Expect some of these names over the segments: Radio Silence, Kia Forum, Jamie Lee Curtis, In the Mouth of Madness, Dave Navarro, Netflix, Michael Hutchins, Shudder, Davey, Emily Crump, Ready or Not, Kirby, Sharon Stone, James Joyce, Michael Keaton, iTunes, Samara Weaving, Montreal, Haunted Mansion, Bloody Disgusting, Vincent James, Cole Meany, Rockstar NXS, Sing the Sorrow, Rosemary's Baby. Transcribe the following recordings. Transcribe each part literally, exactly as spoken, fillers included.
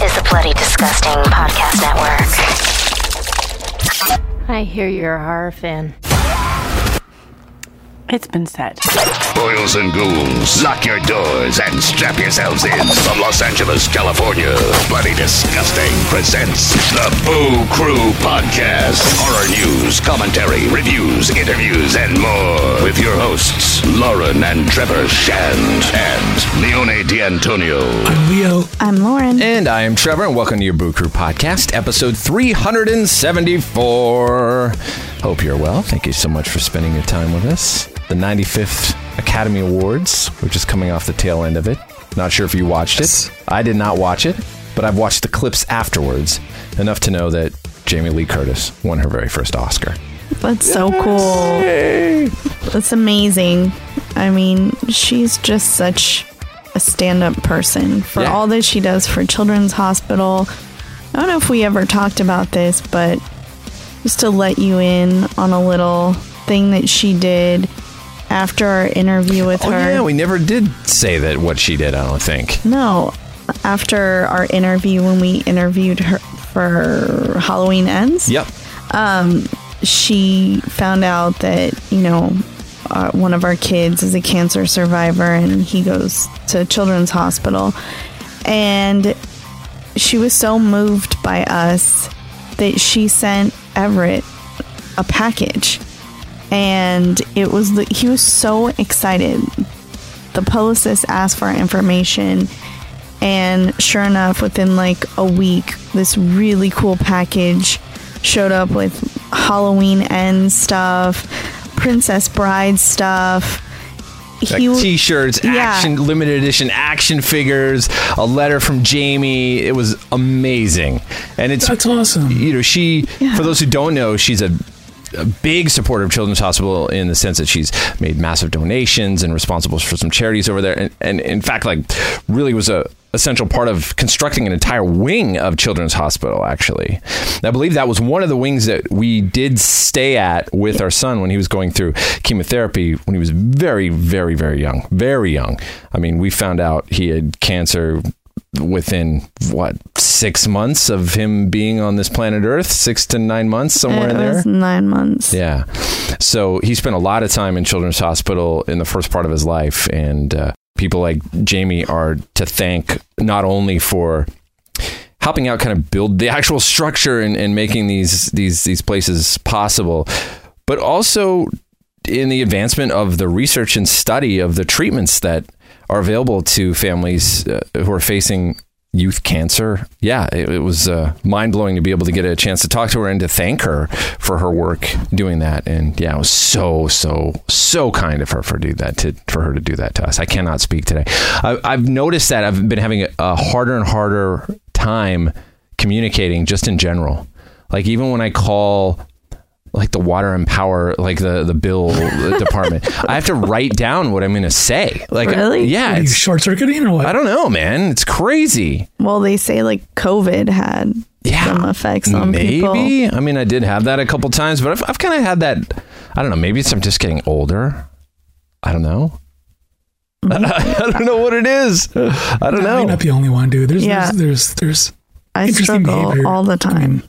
is the Bloody Disgusting Podcast Network. I hear you're a horror fan. It's been said. Boils and ghouls, lock your doors and strap yourselves in. From Los Angeles, California, Bloody Disgusting presents the Boo Crew Podcast. Horror news, commentary, reviews, interviews, and more. With your hosts, Lauren and Trevor Shand and Leone D'Antonio. I'm Leo. I'm Lauren. And I am Trevor, and welcome to your Boo Crew Podcast, episode three hundred seventy-four. Hope you're well. Thank you so much for spending your time with us. The ninety-fifth Academy Awards, which is coming off the tail end of it. Not sure if you watched yes. it. I did not watch it, but I've watched the clips afterwards enough to know that Jamie Lee Curtis won her very first Oscar. That's so cool. Yay. That's amazing. I mean, she's just such a stand-up person for yeah. all that she does for Children's Hospital. I don't know if we ever talked about this, but just to let you in on a little thing that she did after our interview with oh, her. Yeah, we never did say that what she did, I don't think. No. After our interview, when we interviewed her for her Halloween Ends. Yep. Um, she found out that, you know, uh, one of our kids is a cancer survivor and he goes to Children's Hospital. And she was so moved by us that she sent Everett a package. And it was the, he was so excited. The publicist asked for information, and sure enough, within like a week, this really cool package showed up with Halloween End stuff, Princess Bride stuff, like he, t-shirts, yeah. action, limited edition action figures, a letter from Jamie. It was amazing, and it's that's awesome. You know, she yeah. for those who don't know, she's a. a big supporter of Children's Hospital in the sense that she's made massive donations and responsible for some charities over there. And, and in fact, like really was a essential part of constructing an entire wing of Children's Hospital, actually. And I believe that was one of the wings that we did stay at with our son when he was going through chemotherapy when he was very, very, very young, very young. I mean, we found out he had cancer within what six months of him being on this planet Earth, six to nine months somewhere it in there. Was nine months. Yeah. So he spent a lot of time in Children's Hospital in the first part of his life, and uh, people like Jamie are to thank not only for helping out, kind of build the actual structure and, and making these these these places possible, but also in the advancement of the research and study of the treatments that are available to families uh, who are facing youth cancer. Yeah, it, it was uh, mind-blowing to be able to get a chance to talk to her and to thank her for her work doing that. And yeah, it was so, so, so kind of her for do that to for her to do that to us. I cannot speak today. I, I've noticed that I've been having a, a harder and harder time communicating just in general. Like even when I call like the water and power, like the, the bill department, I have to write down what I'm going to say. Like, really? Yeah. Are you short circuiting or what? I don't know, man. It's crazy. Well, they say like COVID had yeah, some effects on maybe. people. Maybe. I mean, I did have that a couple times, but I've, I've kind of had that. I don't know. Maybe it's I'm just getting older. I don't know. I, I don't know what it is. I don't yeah, know. I'm not the only one, dude. There's, yeah. there's, there's, there's I struggle behavior. all the time. I mean,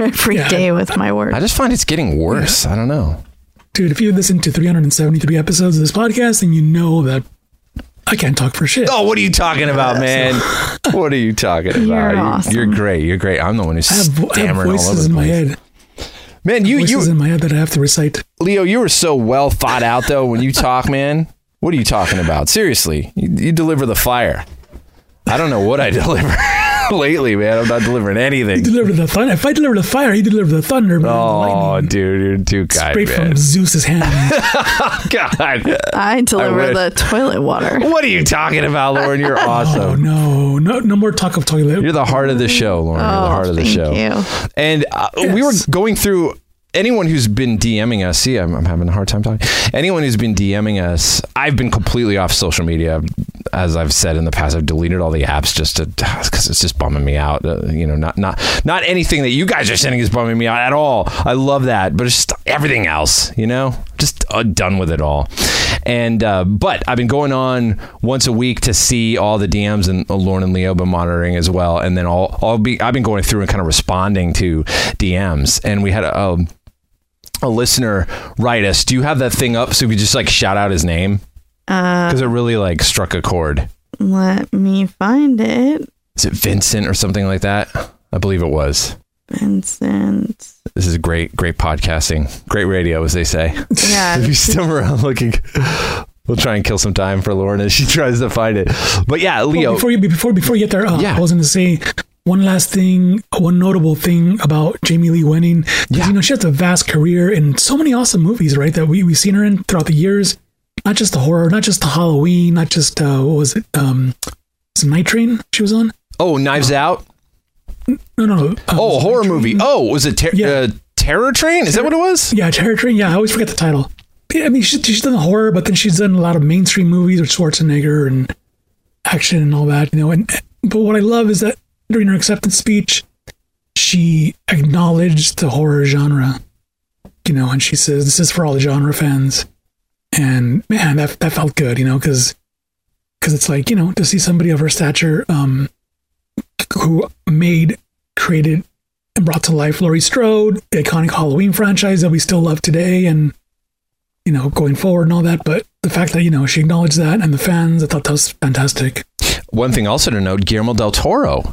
every yeah. day with my work. I just find it's getting worse. Yeah. I don't know. Dude, if you listen to three hundred seventy-three episodes of this podcast, then you know that I can't talk for shit. Oh, what are you talking about, man? What are you talking about? You're, awesome. you're great. You're great. I'm the one who's I have, stammering I have voices all over the in my head. Man, you... Voices you, in my head that I have to recite. Leo, you were so well thought out, though, when you talk, man. What are you talking about? Seriously. You, you deliver the fire. I don't know what I deliver. Lately, man, I'm not delivering anything. You deliver the thunder. If I deliver the fire, you deliver the thunder. Man. Oh, the dude, you're too kind. Straight man. from Zeus's hand. God, I deliver I the toilet water. What are you talking about, Lauren? You're awesome. No, no, no, no more talk of toilet. You're the heart of the show, Lauren. Oh, you're the heart of the thank show. You. And uh, yes. we were going through. Anyone who's been DMing us, see, I'm, I'm having a hard time talking. Anyone who's been DMing us, I've been completely off social media. As I've said in the past, I've deleted all the apps just to because it's just bumming me out. Uh, you know, not not not anything that you guys are sending is bumming me out at all. I love that, but it's just everything else. You know, just uh, done with it all. And uh, but I've been going on once a week to see all the D Ms, and uh, Lauren and Leo have been monitoring as well. And then I'll, I'll be I've been going through and kind of responding to D Ms. And we had a, a, a listener write us. Do you have that thing up so we just like shout out his name? Because uh, it really like struck a chord. Let me find it. Is it Vincent or something like that? I believe it was. Vincent. This is great, great podcasting. Great radio, as they say. Yeah. If you're still around looking, we'll try and kill some time for Lauren as she tries to find it. But yeah, Leo. Well, before you before before you get there, uh, yeah. I was going to say one last thing, one notable thing about Jamie Lee Wenning. Yeah. You know, she has a vast career in so many awesome movies, right? That we, we've seen her in throughout the years. Not just the horror, not just the Halloween, not just, uh, what was it? Um, was it Night Train she was on? Oh, Knives uh, Out? No, no, no. Uh, oh, a horror movie. Oh, was it ter- yeah. uh, Terror Train? Is Terror, that what it was? Yeah, Terror Train. Yeah, I always forget the title. I mean, she, she's done horror, but then she's done a lot of mainstream movies with Schwarzenegger and action and all that, you know. And but what I love is that during her acceptance speech, she acknowledged the horror genre, you know, and she says, "This is for all the genre fans." And man, that that felt good, you know, because because it's like, you know, to see somebody of her stature, um. who made, created, and brought to life Laurie Strode, the iconic Halloween franchise that we still love today and, you know, going forward and all that. But the fact that, you know, she acknowledged that and the fans, I thought that was fantastic. One thing also to note, Guillermo del Toro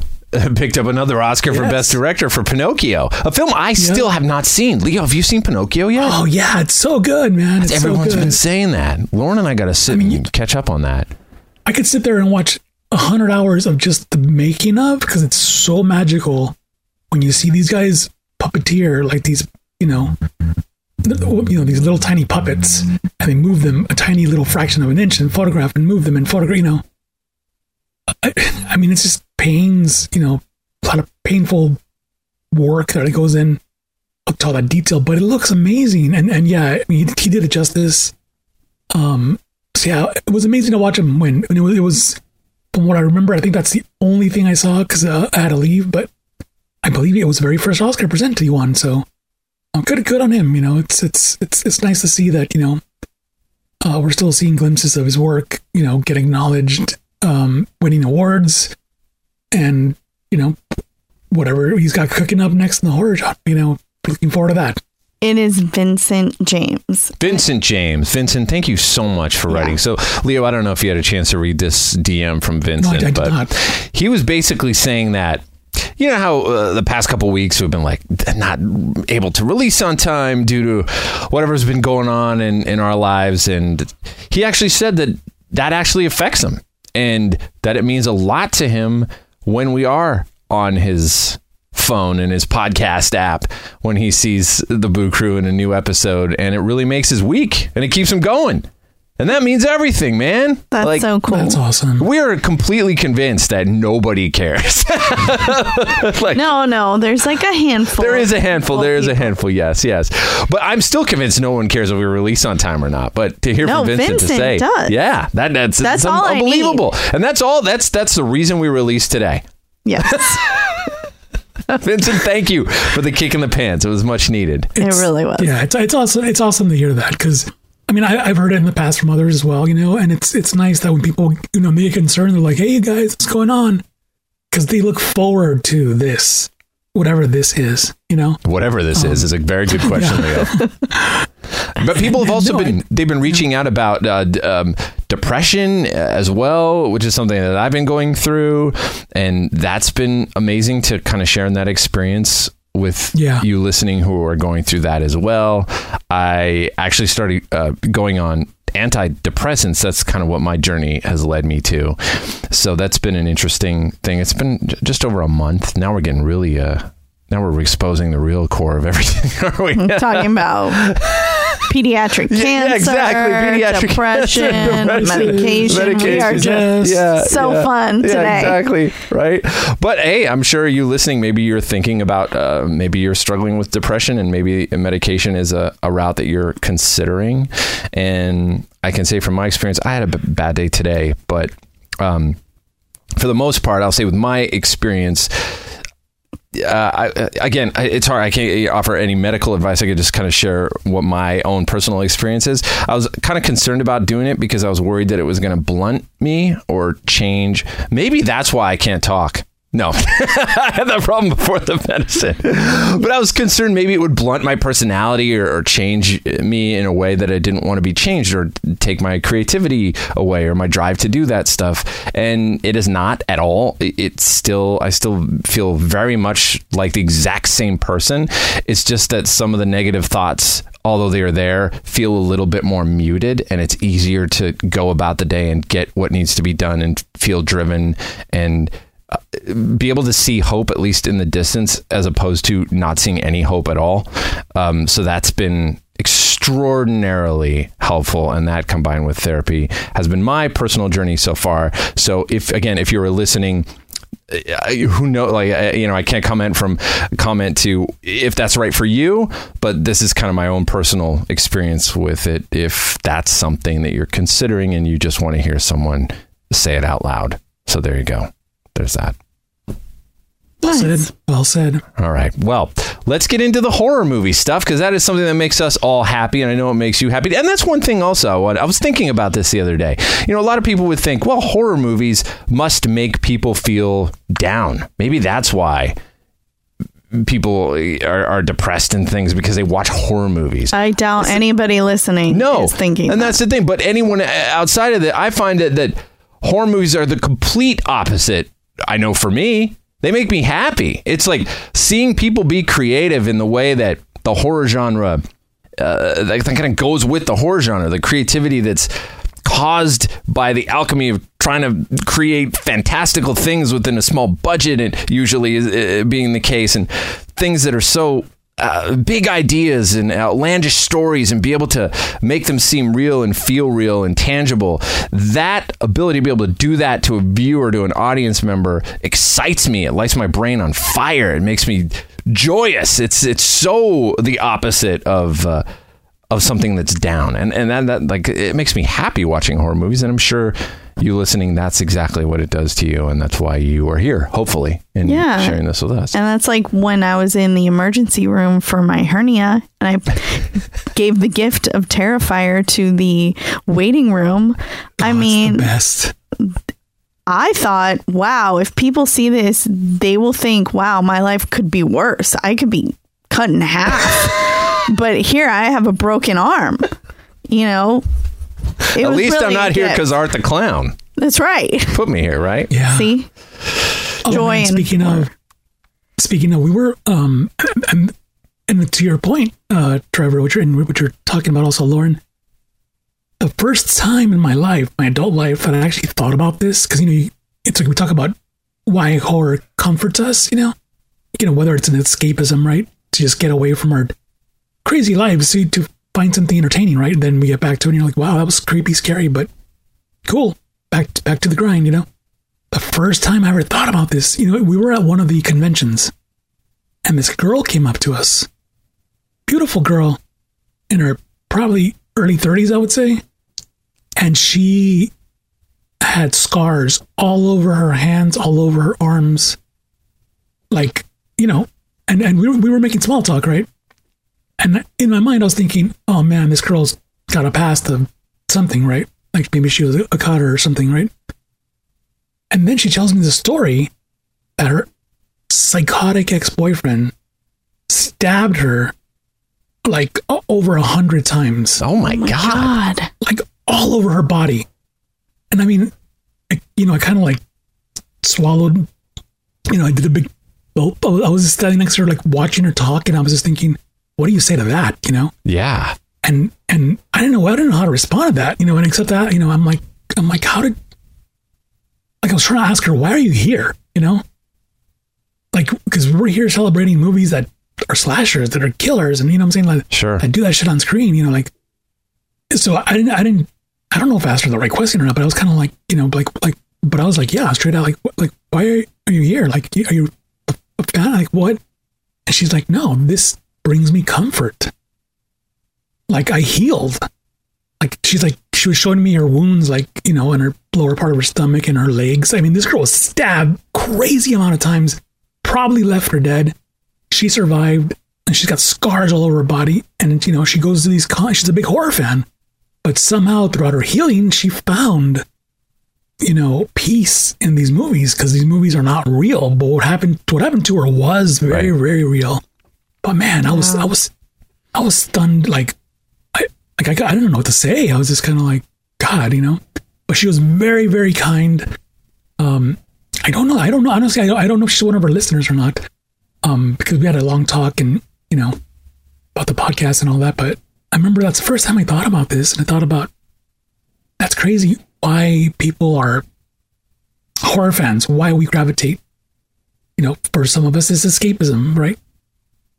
picked up another Oscar yes. for Best Director for Pinocchio, a film I yeah. still have not seen. Leo, have you seen Pinocchio yet? Oh, yeah. It's so good, man. It's Everyone's so good. Been saying that. Lauren and I got to sit I mean, and you, catch up on that. I could sit there and watch A hundred hours of just the making of, because it's so magical when you see these guys puppeteer like these, you know, you know, these little tiny puppets, and they move them a tiny little fraction of an inch and photograph and move them and photograph. You know, I, I mean, it's just pains. You know, a lot of painful work that it goes in to all that detail, but it looks amazing. And and yeah, I mean, he did it justice. Um, so yeah, it was amazing to watch him win, and it was. It was From what I remember, I think that's the only thing I saw because uh, I had to leave. But I believe it was the very first Oscar present he won, so I'm good, good on him. You know, it's it's it's it's nice to see that, you know, uh, we're still seeing glimpses of his work, you know, get acknowledged, um, winning awards, and you know, whatever he's got cooking up next in the horror genre. You know, looking forward to that. It is Vincent James. Vincent James. Vincent, thank you so much for yeah. writing. So, Leo, I don't know if you had a chance to read this D M from Vincent, no, I did but not. He was basically saying that, you know how uh, the past couple weeks we've been like not able to release on time due to whatever's been going on in, in our lives. And he actually said that that actually affects him and that it means a lot to him when we are on his phone and his podcast app when he sees the Boo Crew in a new episode, and it really makes his week and it keeps him going, and that means everything, man. That's like, so cool. That's awesome. We are completely convinced that nobody cares. like, no, no, there's like a handful. There is a handful. There is people. a handful. Yes, yes. But I'm still convinced no one cares if we release on time or not. But to hear no, from Vincent, Vincent to say, does. yeah, that that's that's all unbelievable, and that's all. That's that's the reason we released today. Yes. Vincent, thank you for the kick in the pants. It was much needed. It's, it really was. Yeah, it's it's awesome. It's awesome to hear that, because I mean I, I've heard it in the past from others as well, you know. And it's it's nice that when people, you know, make a concern, they're like, "Hey, you guys, what's going on?" Because they look forward to this, whatever this is, you know. Whatever this um, is is a very good question, yeah. Leo. But people have also no, been I, they've been reaching out about uh, d- um, depression as well, which is something that I've been going through, and that's been amazing to kind of share in that experience with yeah. you listening who are going through that as well. I actually started uh, going on antidepressants. That's kind of what my journey has led me to. So that's been an interesting thing. It's been j- just over a month. Now we're getting really uh, now we're exposing the real core of everything. Are we? I'm talking about. Pediatric cancer, yeah, exactly. Pediatric depression, cancer, depression, medication. medication. We are just yeah, so yeah, fun yeah, today. Exactly, right? But hey, I'm sure you listening, maybe you're thinking about, uh, maybe you're struggling with depression, and maybe medication is a, a route that you're considering. And I can say from my experience, I had a b- bad day today, but um, for the most part, I'll say with my experience, Uh, I, again, it's hard. I can't offer any medical advice. I could just kind of share what my own personal experience is. I was kind of concerned about doing it because I was worried that it was going to blunt me or change. Maybe that's why I can't talk. No, I had that problem before the medicine, but I was concerned maybe it would blunt my personality or, or change me in a way that I didn't want to be changed, or take my creativity away or my drive to do that stuff. And it is not at all. It's still, I still feel very much like the exact same person. It's just that some of the negative thoughts, although they are there, feel a little bit more muted, and it's easier to go about the day and get what needs to be done and feel driven and be able to see hope, at least in the distance, as opposed to not seeing any hope at all. Um, so that's been extraordinarily helpful. And that, combined with therapy, has been my personal journey so far. So if, again, if you were listening, who knows, like, you know, I can't comment from comment to if that's right for you, but this is kind of my own personal experience with it. If that's something that you're considering and you just want to hear someone say it out loud. So there you go. There's that. Well said. Well said. All right. Well, let's get into the horror movie stuff, because that is something that makes us all happy, and I know it makes you happy. And that's one thing also. I was thinking about this the other day. You know, a lot of people would think, well, horror movies must make people feel down. Maybe that's why people are, are depressed and things, because they watch horror movies. I doubt that's anybody the, listening no, is thinking and that. That's the thing. But anyone outside of that, I find that, that horror movies are the complete opposite. I know for me, they make me happy. It's like seeing people be creative in the way that the horror genre, uh, that kind of goes with the horror genre, the creativity that's caused by the alchemy of trying to create fantastical things within a small budget, and usually is uh, being the case, and things that are so uh, big ideas and outlandish stories, and be able to make them seem real and feel real and tangible. That ability to be able to do that to a viewer, to an audience member, excites me. It lights my brain on fire. It makes me joyous. It's it's so the opposite of uh, of something that's down, and and that, that like it makes me happy watching horror movies. And I'm sure you listening, that's exactly what it does to you, and that's why you are here, hopefully, and yeah. sharing this with us. And that's like when I was in the emergency room for my hernia, and I gave the gift of Terrifier to the waiting room. Oh, I mean, that's the best. I thought, wow, if people see this, they will think, wow, my life could be worse. I could be cut in half, but here I have a broken arm, you know. It At least really I'm not here because Art the Clown. That's right. Put me here, right? Yeah. See? Oh, Joy man, speaking of, speaking of, we were, um, and, and to your point, uh, Trevor, which you're, and which you're talking about also, Lauren, the first time in my life, my adult life, that I actually thought about this, because, you know, it's like we talk about why horror comforts us, you know, you know, whether it's an escapism, right, to just get away from our crazy lives, to, to find something entertaining, right? And then we get back to it, and you're like, wow, that was creepy, scary, but cool. Back to, back to the grind, you know? The first time I ever thought about this, you know, we were at one of the conventions, and this girl came up to us. Beautiful girl in her probably early thirties, I would say. And she had scars all over her hands, all over her arms. Like, you know, and, and we were, we were making small talk, right? And in my mind, I was thinking, oh, man, this girl's got a past of something, right? Like maybe she was a cutter or something, right? And then she tells me the story that her psychotic ex-boyfriend stabbed her like over a hundred times. Oh, my, oh my God. God. Like all over her body. And I mean, I, you know, I kind of like swallowed, you know, I did a big gulp. I was just standing next to her, like watching her talk. And I was just thinking, what do you say to that, you know? Yeah. And and I don't know, I don't know how to respond to that, you know, and except that, you know, I'm like, I'm like, how did, like, I was trying to ask her, why are you here, you know? Like, because we're here celebrating movies that are slashers, that are killers, and, you know what I'm saying? Like, sure. I do that shit on screen, you know, like, so I didn't, I didn't, I don't know if I asked her the right question or not, but I was kind of like, you know, like, like, but I was like, yeah, straight out, like, like, why are you here? Like, are you a, a fan? Like, what? And she's like, no, this brings me comfort. Like I healed. Like she's like, she was showing me her wounds, like, you know, in her lower part of her stomach and her legs. I mean, this girl was stabbed crazy amount of times, probably left her dead. She survived, and she's got scars all over her body. And, you know, she goes to these cons. She's a big horror fan. But somehow throughout her healing, she found, you know, peace in these movies, because these movies are not real. But what happened, what happened to her was very, right. very real. But man, I was, wow. I was, I was stunned. Like, I, like I, I don't know what to say. I was just kind of like, God, you know. But she was very, very kind. Um, I don't know. I don't know. Honestly, I don't, I don't know if she's one of our listeners or not. Um, because we had a long talk and, you know, about the podcast and all that. But I remember that's the first time I thought about this, and I thought about, that's crazy why people are horror fans, why we gravitate. You know, for some of us, it's escapism, right?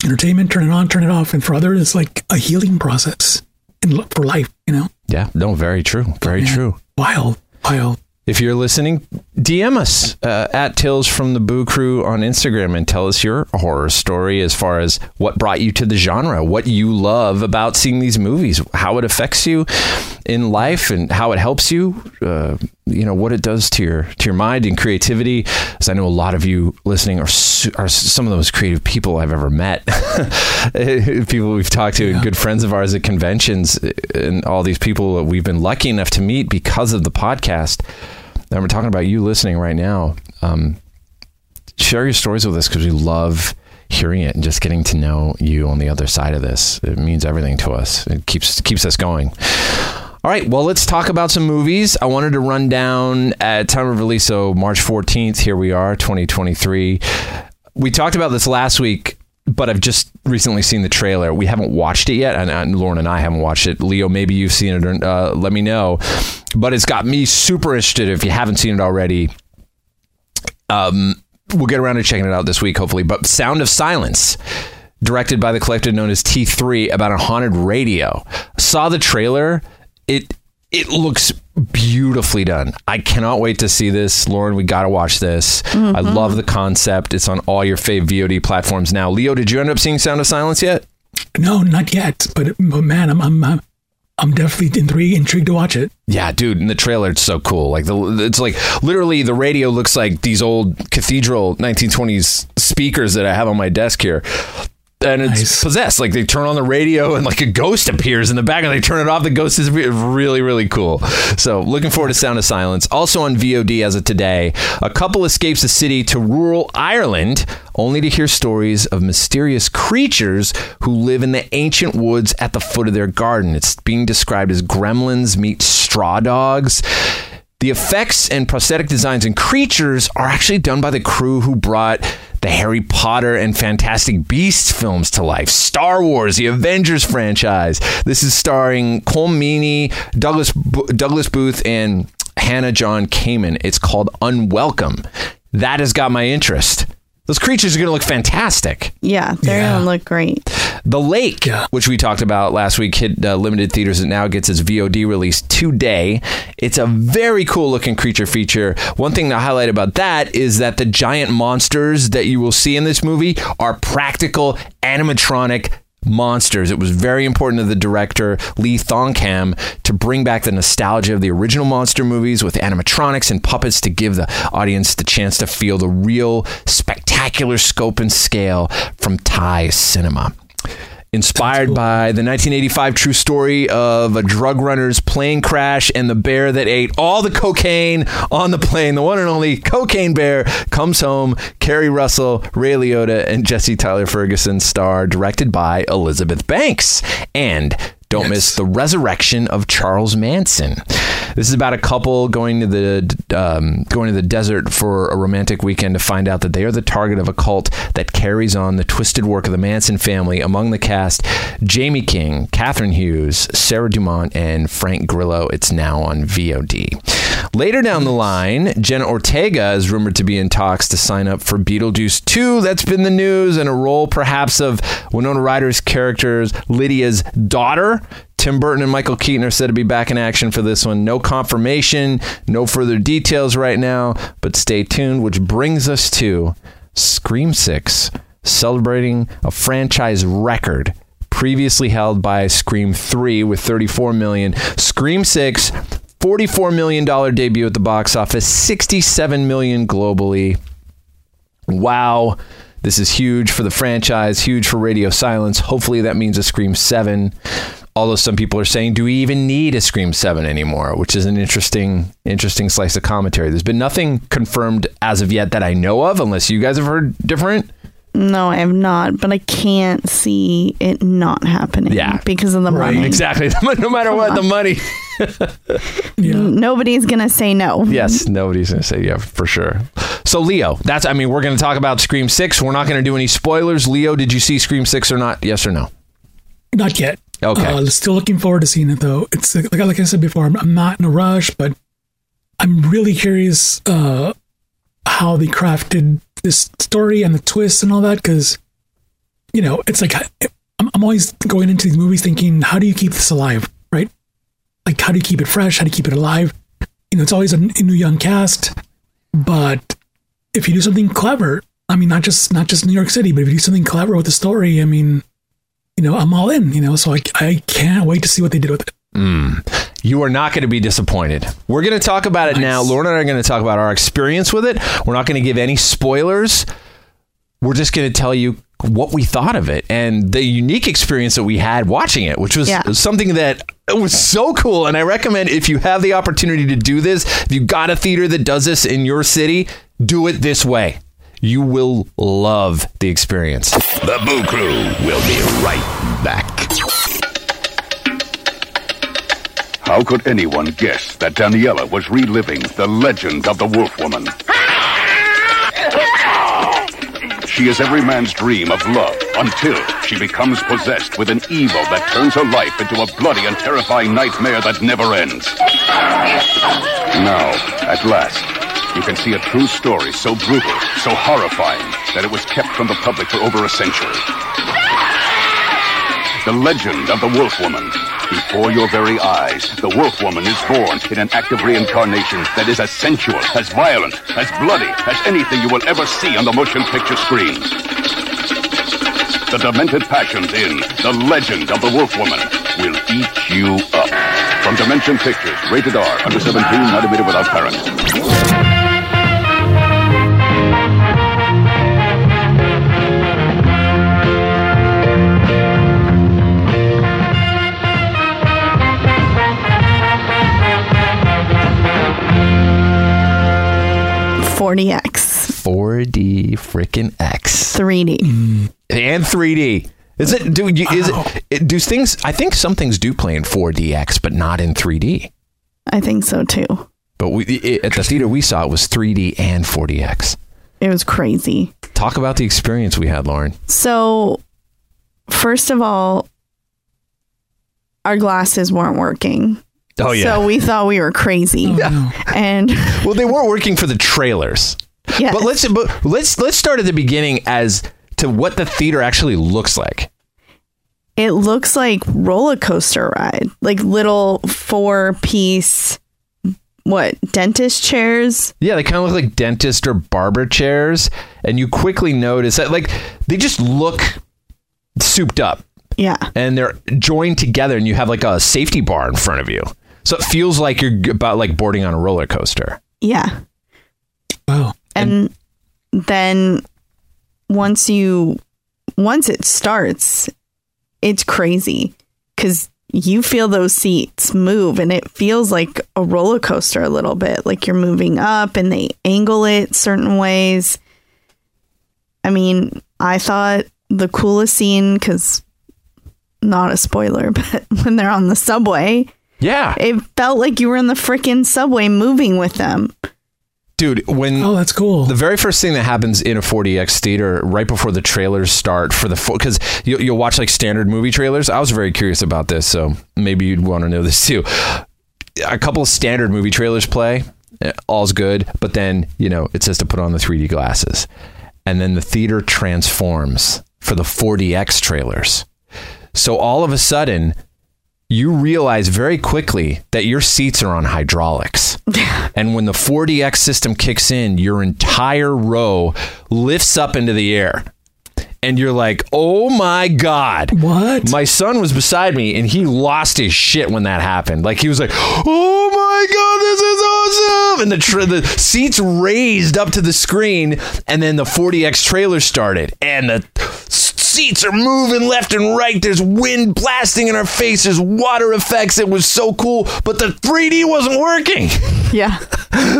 Entertainment, turn it on, turn it off. And for others, it's like a healing process and look for life, you know? Yeah, no, very true. Very yeah. true. Wild, wild. If you're listening, D M us uh, at Tales from the Boo Crew on Instagram and tell us your horror story as far as what brought you to the genre, what you love about seeing these movies, how it affects you in life and how it helps you, uh, you know, what it does to your to your mind and creativity. Because I know a lot of you listening are, su- are some of the most creative people I've ever met, people we've talked to yeah. and good friends of ours at conventions, and all these people that we've been lucky enough to meet because of the podcast. And we're talking about you listening right now. Um, share your stories with us, because we love hearing it and just getting to know you on the other side of this. It means everything to us. It keeps keeps us going. All right, well, let's talk about some movies. I wanted to run down at time of release, so March fourteenth, here we are, twenty twenty-three. We talked about this last week, but I've just recently seen the trailer. We haven't watched it yet, and, and Lauren and I haven't watched it. Leo, maybe you've seen it, or uh, let me know. But it's got me super interested. If you haven't seen it already, um, we'll get around to checking it out this week, hopefully. But Sound of Silence, directed by the collective known as T three, about a haunted radio. Saw the trailer. It it looks beautifully done. I cannot wait to see this. Lauren, we got to watch this. Mm-hmm. I love the concept. It's on all your fave V O D platforms now. Leo, did you end up seeing Sound of Silence yet? No, not yet. But, but man, I'm... I'm, I'm I'm definitely intrigued, intrigued to watch it. Yeah, dude. And the trailer, it's so cool. Like, the, it's like literally the radio looks like these old cathedral nineteen twenties speakers that I have on my desk here. And it's nice. Possessed. Like, they turn on the radio and like a ghost appears in the back, and they turn it off. The ghost is really, really cool. So looking forward to Sound of Silence. Also on V O D as of today, a couple escapes the city to rural Ireland only to hear stories of mysterious creatures who live in the ancient woods at the foot of their garden. It's being described as gremlins meet straw dogs. The effects and prosthetic designs and creatures are actually done by the crew who brought the Harry Potter and Fantastic Beasts films to life. Star Wars, the Avengers franchise. This is starring Cole Meany, Douglas, Bo- Douglas Booth, and Hannah John Kamen. It's called Unwelcome. That has got my interest. Those creatures are going to look fantastic. Yeah, they're yeah. going to look great. The Lake, yeah. which we talked about last week, hit uh, limited theaters and now gets its V O D release today. It's a very cool looking creature feature. One thing to highlight about that is that the giant monsters that you will see in this movie are practical animatronic monsters. It was very important to the director, Lee Thongkam, to bring back the nostalgia of the original monster movies with animatronics and puppets to give the audience the chance to feel the real spectacular scope and scale from Thai cinema. Inspired cool. by the nineteen eighty-five true story of a drug runner's plane crash and the bear that ate all the cocaine on the plane, the one and only Cocaine Bear Comes Home, Kerry Russell, Ray Liotta, and Jesse Tyler Ferguson star, directed by Elizabeth Banks. And don't yes. miss The Resurrection of Charles Manson. This is about a couple going to the um, going to the desert for a romantic weekend to find out that they are the target of a cult that carries on the twisted work of the Manson family. Among the cast, Jamie King, Catherine Hughes, Sarah Dumont, and Frank Grillo. It's now on V O D. Later down the line, Jenna Ortega is rumored to be in talks to sign up for Beetlejuice two. That's been the news, and a role perhaps of Winona Ryder's characters, Lydia's daughter. Tim Burton and Michael Keaton are said to be back in action for this one. No confirmation, no further details right now, but stay tuned, which brings us to Scream six, celebrating a franchise record previously held by Scream three with thirty-four million dollars. Scream six, forty-four million dollars debut at the box office, sixty-seven million dollars globally. wow, this is huge for the franchise, huge for Radio Silence. Hopefully that means a Scream seven. Although some people are saying, do we even need a Scream seven anymore? Which is an interesting, interesting slice of commentary. There's been nothing confirmed as of yet that I know of, unless you guys have heard different. No, I have not, but I can't see it not happening. Yeah, because of the right. money. Exactly. No matter Come what, on. the money. yeah. Nobody's going to say no. Yes, nobody's going to say yeah, for sure. So Leo, that's, I mean, we're going to talk about Scream six. We're not going to do any spoilers. Leo, did you see Scream six or not? Yes or no? Not yet. Okay. Uh, still looking forward to seeing it, though. It's like, like I said before, I'm, I'm not in a rush, but I'm really curious uh, how they crafted this story and the twists and all that, because, you know, it's like I'm, I'm always going into these movies thinking, how do you keep this alive, right? Like, how do you keep it fresh? How do you keep it alive? You know, it's always a, a new young cast, but if you do something clever, I mean, not just not just New York City, but if you do something clever with the story, I mean, you know, I'm all in, you know, so I, I can't wait to see what they did with it. Mm. You are not going to be disappointed. We're going to talk about it nice. now. Lauren and I are going to talk about our experience with it. We're not going to give any spoilers. We're just going to tell you what we thought of it and the unique experience that we had watching it, which was yeah. something that was so cool. And I recommend, if you have the opportunity to do this, if you got a theater that does this in your city, do it this way. You will love the experience. The Boo Crew will be right back. How could anyone guess that Daniela was reliving the legend of the Wolf Woman? She is every man's dream of love until she becomes possessed with an evil that turns her life into a bloody and terrifying nightmare that never ends. Now, at last, you can see a true story so brutal, so horrifying, that it was kept from the public for over a century. The legend of the Wolf Woman. Before your very eyes, the Wolf Woman is born in an act of reincarnation that is as sensual, as violent, as bloody, as anything you will ever see on the motion picture screen. The demented passions in The Legend of the Wolf Woman will eat you up. From Dimension Pictures, rated R, under seventeen, not admitted without parents. forty X, four D freaking X, three D, mm. and three D. Is it? Do you, is wow. it? Do things? I think some things do play in four D X, but not in three D. I think so too. But we it, at the theater we saw it was three D and four D X. It was crazy. Talk about the experience we had, Lauren. So, first of all, our glasses weren't working. Oh yeah. So we thought we were crazy. Oh, no. And well, they weren't working for the trailers. Yeah. But let's but let's let's start at the beginning as to what the theater actually looks like. It looks like roller coaster ride. Like little four piece what, dentist chairs? Yeah, they kind of look like dentist or barber chairs, and you quickly notice that like they just look souped up. Yeah. And they're joined together and you have like a safety bar in front of you. So it feels like you're about like boarding on a roller coaster. Yeah. Wow. And, and then once you, once it starts, it's crazy because you feel those seats move and it feels like a roller coaster a little bit, like you're moving up and they angle it certain ways. I mean, I thought the coolest scene, because not a spoiler, but when they're on the subway. Yeah. It felt like you were in the freaking subway moving with them. Dude, when oh, that's cool. The very first thing that happens in a four D X theater right before the trailers start for the four, because you, you'll watch like standard movie trailers. I was very curious about this, so maybe you'd want to know this too. A couple of standard movie trailers play, all's good, but then you know it says to put on the three D glasses, and then the theater transforms for the four D X trailers. So all of a sudden, you realize very quickly that your seats are on hydraulics. And when the four D X system kicks in, your entire row lifts up into the air. and you're like, oh my God. What? My son was beside me and he lost his shit when that happened. Like, he was like, oh my God, this is awesome. And the tra- the seats raised up to the screen, and then the forty X trailer started, and the seats are moving left and right. There's wind blasting in our face. There's water effects. It was so cool, but the three D wasn't working. Yeah.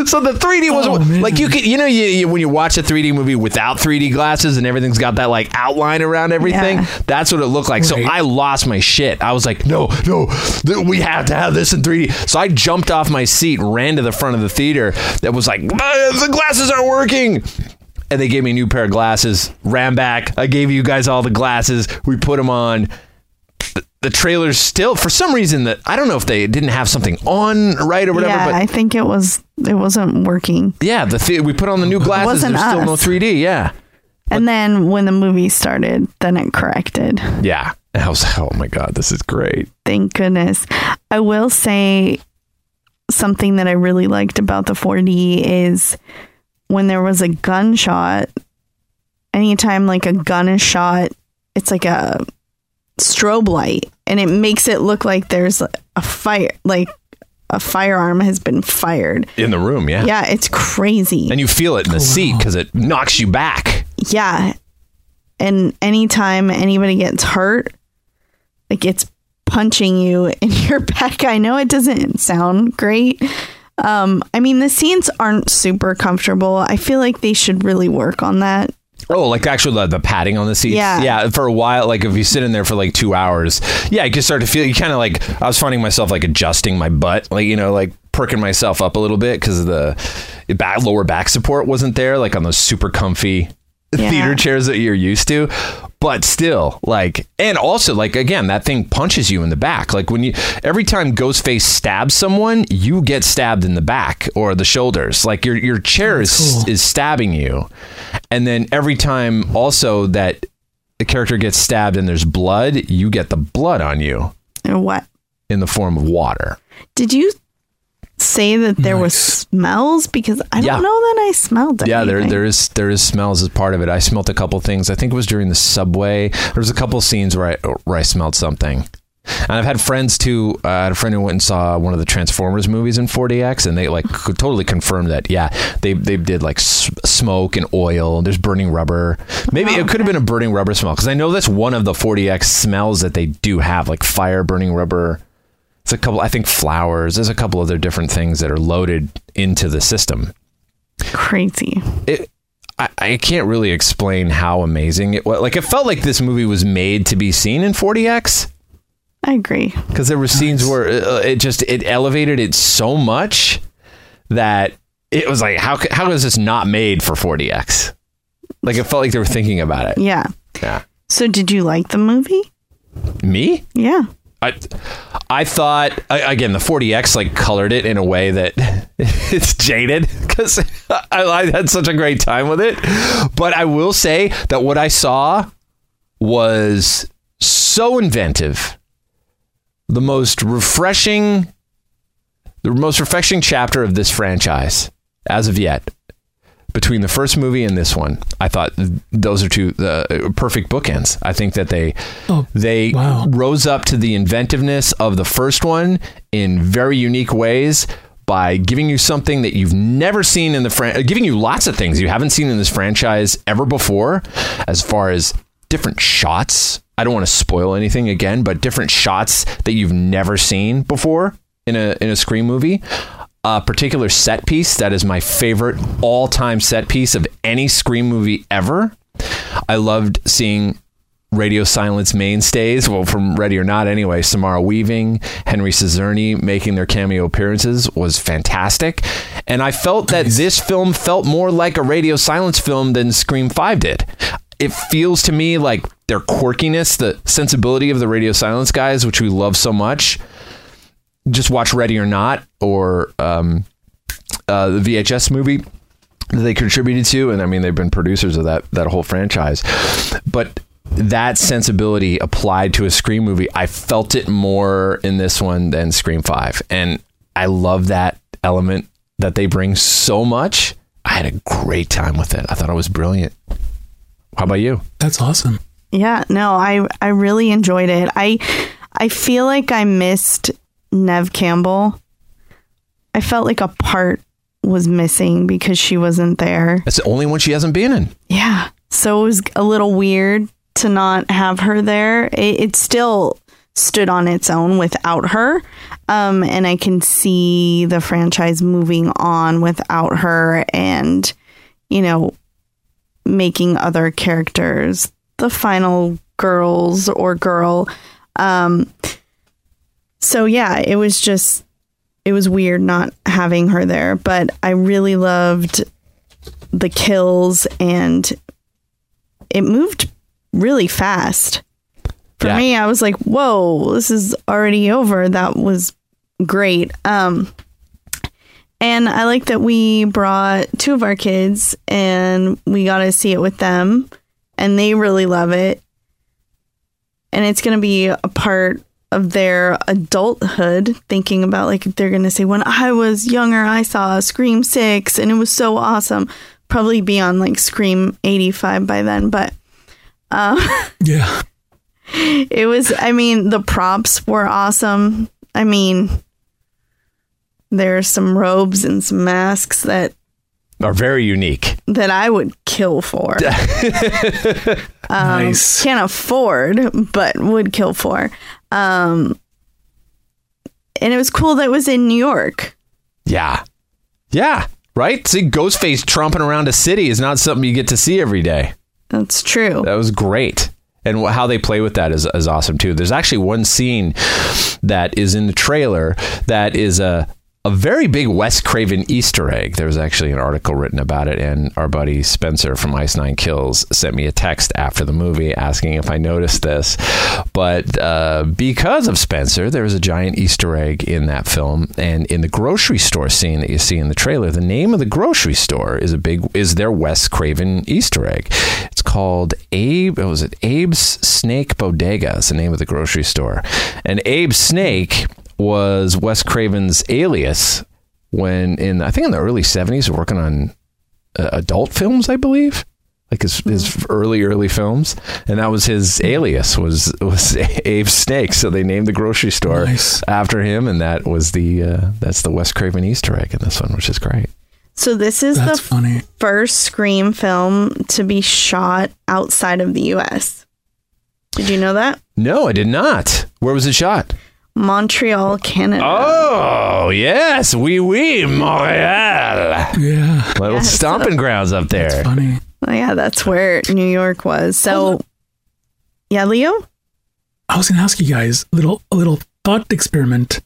So the three D wasn't oh, like you could, you know, you, you, when you watch a three D movie without three D glasses and everything's got that like outline around everything, yeah. that's what it looked like. Right. So I lost my shit. I was like, no, no, th- we have to have this in three D. So I jumped off my seat, ran to the front of the theater that was like, the glasses aren't working. And they gave me a new pair of glasses, ran back. I gave you guys all the glasses. We put them on. The trailer's still, for some reason, that I don't know if they didn't have something on right or whatever. Yeah, but I think it was it wasn't working. Yeah, the th- we put on the new glasses. It wasn't us. There's still no three D. Yeah. And but, then when the movie started, then it corrected. Yeah, and I was like, oh my God, this is great. Thank goodness. I will say something that I really liked about the four D is when there was a gunshot. Anytime like a gun is shot, it's like a strobe light, and it makes it look like there's a fire, like a firearm has been fired in the room. Yeah. Yeah. It's crazy. And you feel it in the oh, seat because it knocks you back. Yeah. And anytime anybody gets hurt, like it's punching you in your back. I know it doesn't sound great. Um, I mean, the scenes aren't super comfortable. I feel like they should really work on that. Oh, like actually the, the padding on the seats. Yeah. Yeah. For a while, like if you sit in there for like two hours, yeah, you can start to feel, you kind of like, I was finding myself like adjusting my butt, like, you know, like perking myself up a little bit because the back, lower back support wasn't there, like on those super comfy yeah. theater chairs that you're used to. But still, like, and also, like, again, that thing punches you in the back. Like, when you, every time Ghostface stabs someone, you get stabbed in the back or the shoulders. Like, your your chair is, oh, cool. is stabbing you. And then every time also that the character gets stabbed and there's blood, you get the blood on you. And what? In the form of water. Did you say that there nice. was smells? Because I don't yeah. know that I smelled anything. Yeah, there there is there is smells as part of it. I smelled a couple things. I think it was during the subway. There was a couple scenes where I where I smelled something. And I've had friends too. Uh, I had a friend who went and saw one of the Transformers movies in four D X, and they like could totally confirm that. Yeah, they they did like s- smoke and oil. There's burning rubber. Maybe oh, it could have okay. been a burning rubber smell, because I know that's one of the four D X smells that they do have, like fire, burning rubber. It's a couple, I think flowers. There's a couple other different things that are loaded into the system. Crazy. It, I, I can't really explain how amazing it was. Like, it felt like this movie was made to be seen in four D X. I agree. Because there were scenes where it, it just, it elevated it so much that it was like, how, how is this not made for four D X? Like, it felt like they were thinking about it. Yeah. Yeah. So did you like the movie? Me? Yeah. I, I thought, again, the four D X like colored it in a way that it's jaded, because I, I had such a great time with it. But I will say that what I saw was so inventive. The most refreshing, the most refreshing chapter of this franchise as of yet. Between the first movie and this one, I thought those are two uh, perfect bookends. I think that they oh, they wow. rose up to the inventiveness of the first one in very unique ways by giving you something that you've never seen in the franchise, giving you lots of things you haven't seen in this franchise ever before, as far as different shots. I don't want to spoil anything again, but different shots that you've never seen before in a in a Scream movie. A particular set piece that is my favorite all-time set piece of any Scream movie ever. I loved seeing Radio Silence mainstays, well, from Ready or Not anyway, Samara Weaving, Henry Cizerny making their cameo appearances was fantastic. And I felt that this film felt more like a Radio Silence film than Scream five did. It feels to me like their quirkiness, the sensibility of the Radio Silence guys, which we love so much. Just watch Ready or Not or um, uh, the V H S movie that they contributed to. And I mean, they've been producers of that that whole franchise. But that sensibility applied to a Scream movie, I felt it more in this one than Scream five. And I love that element that they bring so much. I had a great time with it. I thought it was brilliant. How about you? That's awesome. Yeah, no, I I really enjoyed it. I I feel like I missed Neve Campbell. I felt like a part was missing because she wasn't there. That's the only one she hasn't been in. Yeah. So it was a little weird to not have her there. It, it still stood on its own without her. Um, and I can see the franchise moving on without her and, you know, making other characters the final girls or girl. Um, so, yeah, it was just, it was weird not having her there, but I really loved the kills and it moved really fast. For yeah. me, I was like, whoa, this is already over. That was great. Um, and I like that we brought two of our kids and we got to see it with them and they really love it. And it's going to be a part of their adulthood, thinking about, like, they're going to say, when I was younger, I saw Scream six and it was so awesome. Probably be on like Scream eighty-five by then. But um, yeah, it was, I mean, the props were awesome. I mean, there are some robes and some masks that are very unique that I would kill for. um, nice. Can't afford, but would kill for. Um, and it was cool that it was in New York. Yeah. Yeah. Right? See, Ghostface tromping around a city is not something you get to see every day. That's true. That was great. And wh- how they play with that is, is awesome, too. There's actually one scene that is in the trailer that is a a very big Wes Craven Easter egg. There was actually an article written about it, and our buddy Spencer from Ice Nine Kills sent me a text after the movie asking if I noticed this. But uh, because of Spencer, there was a giant Easter egg in that film, and in the grocery store scene that you see in the trailer, the name of the grocery store is a big is their Wes Craven Easter egg. It's called Abe. What was it? Abe's Snake Bodega is the name of the grocery store, and Abe's Snake was Wes Craven's alias when in, I think in the early seventies, working on uh, adult films, I believe, like his, mm-hmm. his early, early films. And that was his alias was, was Abe Snake. So they named the grocery store nice. after him. And that was the, uh, that's the Wes Craven Easter egg in this one, which is great. So this is that's the funny. first Scream film to be shot outside of the U S. Did you know that? No, I did not. Where was it shot? Montreal, Canada. Oh, yes. Oui, oui, Montreal. Yeah. Little yeah, stomping so, grounds up there. That's funny. Well, yeah, that's where New York was. So, yeah, Leo? I was going to ask you guys a little, a little thought experiment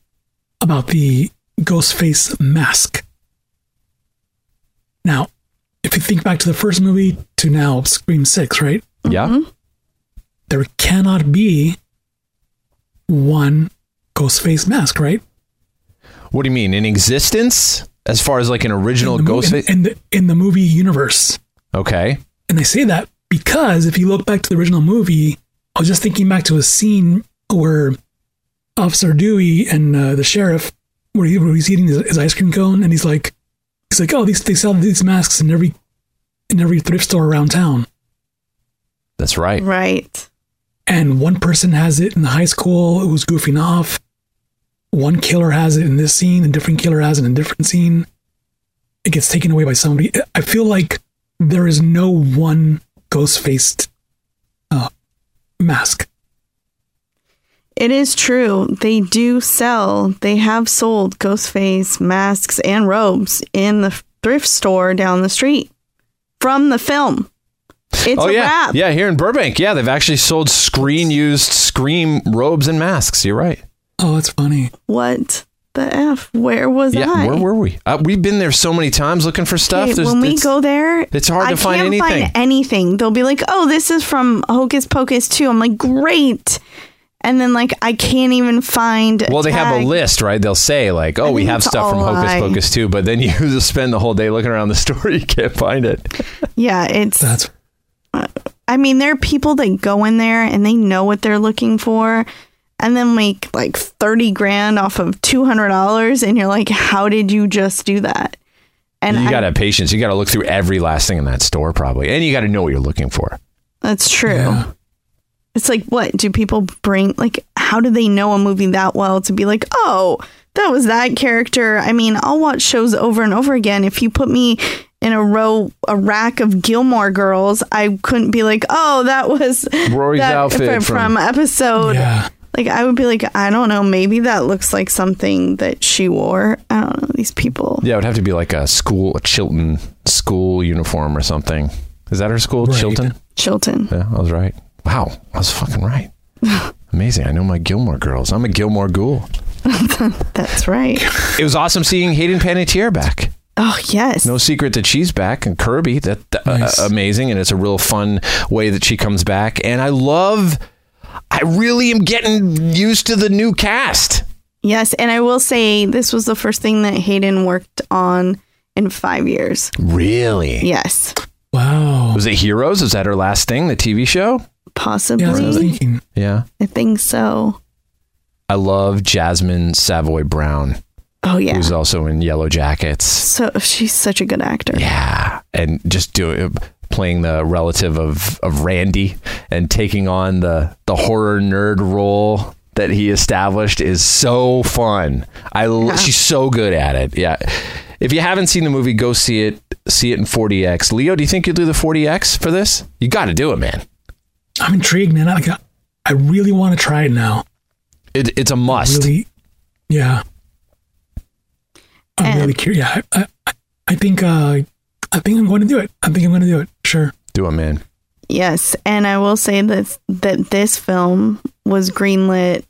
about the Ghostface mask. Now, if you think back to the first movie to now, Scream six, right? Yeah. Mm-hmm. There cannot be one Ghostface mask, right? What do you mean in existence? As far as like an original Ghostface in, in the in the movie universe? Okay. And I say that because if you look back to the original movie, I was just thinking back to a scene where Officer Dewey and uh, the sheriff, where, he, where he's eating his, his ice cream cone, and he's like, he's like, oh, these they sell these masks in every in every thrift store around town. That's right. Right. And one person has it in the high school who's goofing off. One killer has it in this scene, a different killer has it in a different scene. It gets taken away by somebody. I feel like there is no one ghost-faced uh, mask. It is true. They do sell, they have sold ghost-face masks and robes in the thrift store down the street from the film. It's oh, a yeah. wrap. Yeah, here in Burbank. Yeah, they've actually sold screen-used Scream robes and masks. You're right. Oh, that's funny. What the F? Where was yeah, I? Yeah, where were we? Uh, we've been there so many times looking for stuff. Hey, when we go there, it's hard to I find can't anything. Find anything. They'll be like, oh, this is from Hocus Pocus two. I'm like, great. And then, like, I can't even find. Well, they tag. have a list, right? They'll say, like, oh, I we have stuff from Hocus I... Pocus two, but then you just spend the whole day looking around the store. You can't find it. Yeah, it's. That's I mean, there are people that go in there and they know what they're looking for and then make like thirty grand off of two hundred dollars. And you're like, how did you just do that? And you got to have patience. You got to look through every last thing in that store, probably. And you got to know what you're looking for. That's true. Yeah. It's like, what do people bring? Like, how do they know a movie that well to be like, oh, that was that character? I mean, I'll watch shows over and over again. If you put me in a row, a rack of Gilmore Girls, I couldn't be like, oh, that was Rory's that outfit from, from episode. Yeah. Like, I would be like, I don't know, maybe that looks like something that she wore. I don't know, these people. Yeah, it would have to be like a school, a Chilton school uniform or something. Is that her school? Right. Chilton? Chilton. Yeah, I was right. Wow, I was fucking right. Amazing. I know my Gilmore Girls. I'm a Gilmore ghoul. That's right. It was awesome seeing Hayden Panettiere back. Oh, yes. No secret that she's back. And Kirby, that nice. uh, amazing. And it's a real fun way that she comes back. And I love... I really am getting used to the new cast. Yes, and I will say this was the first thing that Hayden worked on in five years. Really? Yes. Wow. Was it Heroes? Was that her last thing, the T V show? Possibly. Yeah, I was thinking. Yeah. I think so. I love Jasmine Savoy Brown. Oh, yeah. Who's also in Yellow Jackets. So she's such a good actor. Yeah. And just do it. Playing the relative of, of Randy and taking on the, the horror nerd role that he established is so fun. I yeah. She's so good at it. Yeah. If you haven't seen the movie, go see it. See it in forty X. Leo, do you think you'll do the forty X for this? You got to do it, man. I'm intrigued, man. I got, I really want to try it now. It, it's a must. Really, yeah. I'm and really curious. Yeah, I, I, I think... Uh, I think I'm going to do it. I think I'm going to do it. Sure. Do it, man. Yes. And I will say that, that this film was greenlit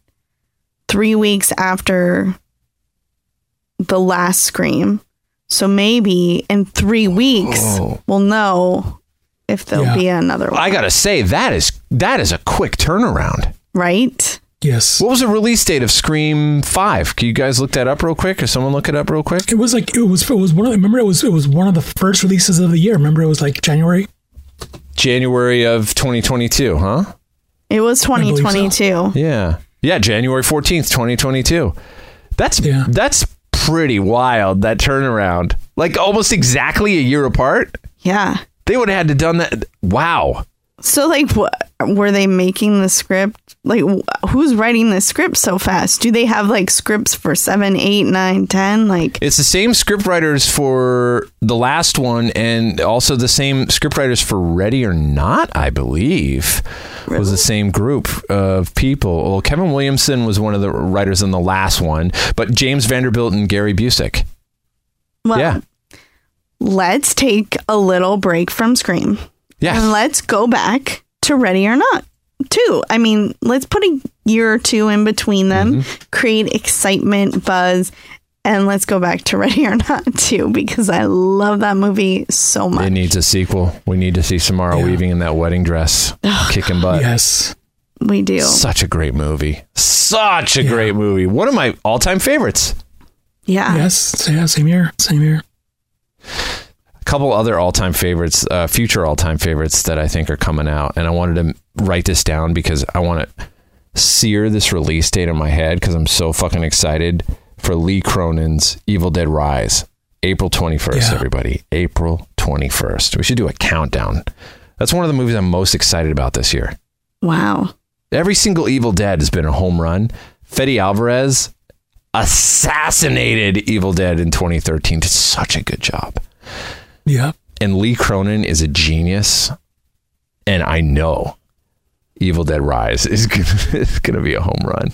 three weeks after the last Scream. So maybe in three weeks, oh. we'll know if there'll yeah. be another one. I got to say, that is that is a quick turnaround. Right? Yes. What was the release date of Scream five? Can you guys look that up real quick, or someone look it up real quick? It was like it was it was one of the, remember it was it was one of the first releases of the year. Remember it was like January, January of twenty twenty-two, huh? It was twenty twenty-two. So. Yeah, yeah, January fourteenth, twenty twenty-two. That's yeah. that's pretty wild. That turnaround, like almost exactly a year apart. Yeah, they would have had to done that. Wow. So like what? Were they making the script? Like, who's writing the script so fast? Do they have like scripts for seven, eight, nine, ten? Like, it's the same script writers for the last one, and also the same script writers for Ready or Not, I believe, really? Was the same group of people. Well, Kevin Williamson was one of the writers in the last one, but James Vanderbilt and Gary Busek. Well, yeah. Let's take a little break from Scream. Yeah, and let's go back. To Ready or Not too. I mean, let's put a year or two in between them, mm-hmm. create excitement, buzz, and let's go back to Ready or Not too, because I love that movie so much. It needs a sequel. We need to see Samara yeah. Weaving in that wedding dress, kicking butt. Yes, we do. Such a great movie. Such a yeah. great movie. One of my all-time favorites. Yeah. Yes. Yeah. Same here. Same here. Couple other all-time favorites, uh, future all-time favorites that I think are coming out, and I wanted to write this down because I want to sear this release date in my head because I'm so fucking excited for Lee Cronin's Evil Dead Rise, April twenty-first. Yeah. Everybody, April twenty-first. We should do a countdown. That's one of the movies I'm most excited about this year. Wow! Every single Evil Dead has been a home run. Fede Alvarez assassinated Evil Dead in twenty thirteen. Did such a good job. Yeah. And Lee Cronin is a genius. And I know Evil Dead Rise is gonna, it's gonna be a home run.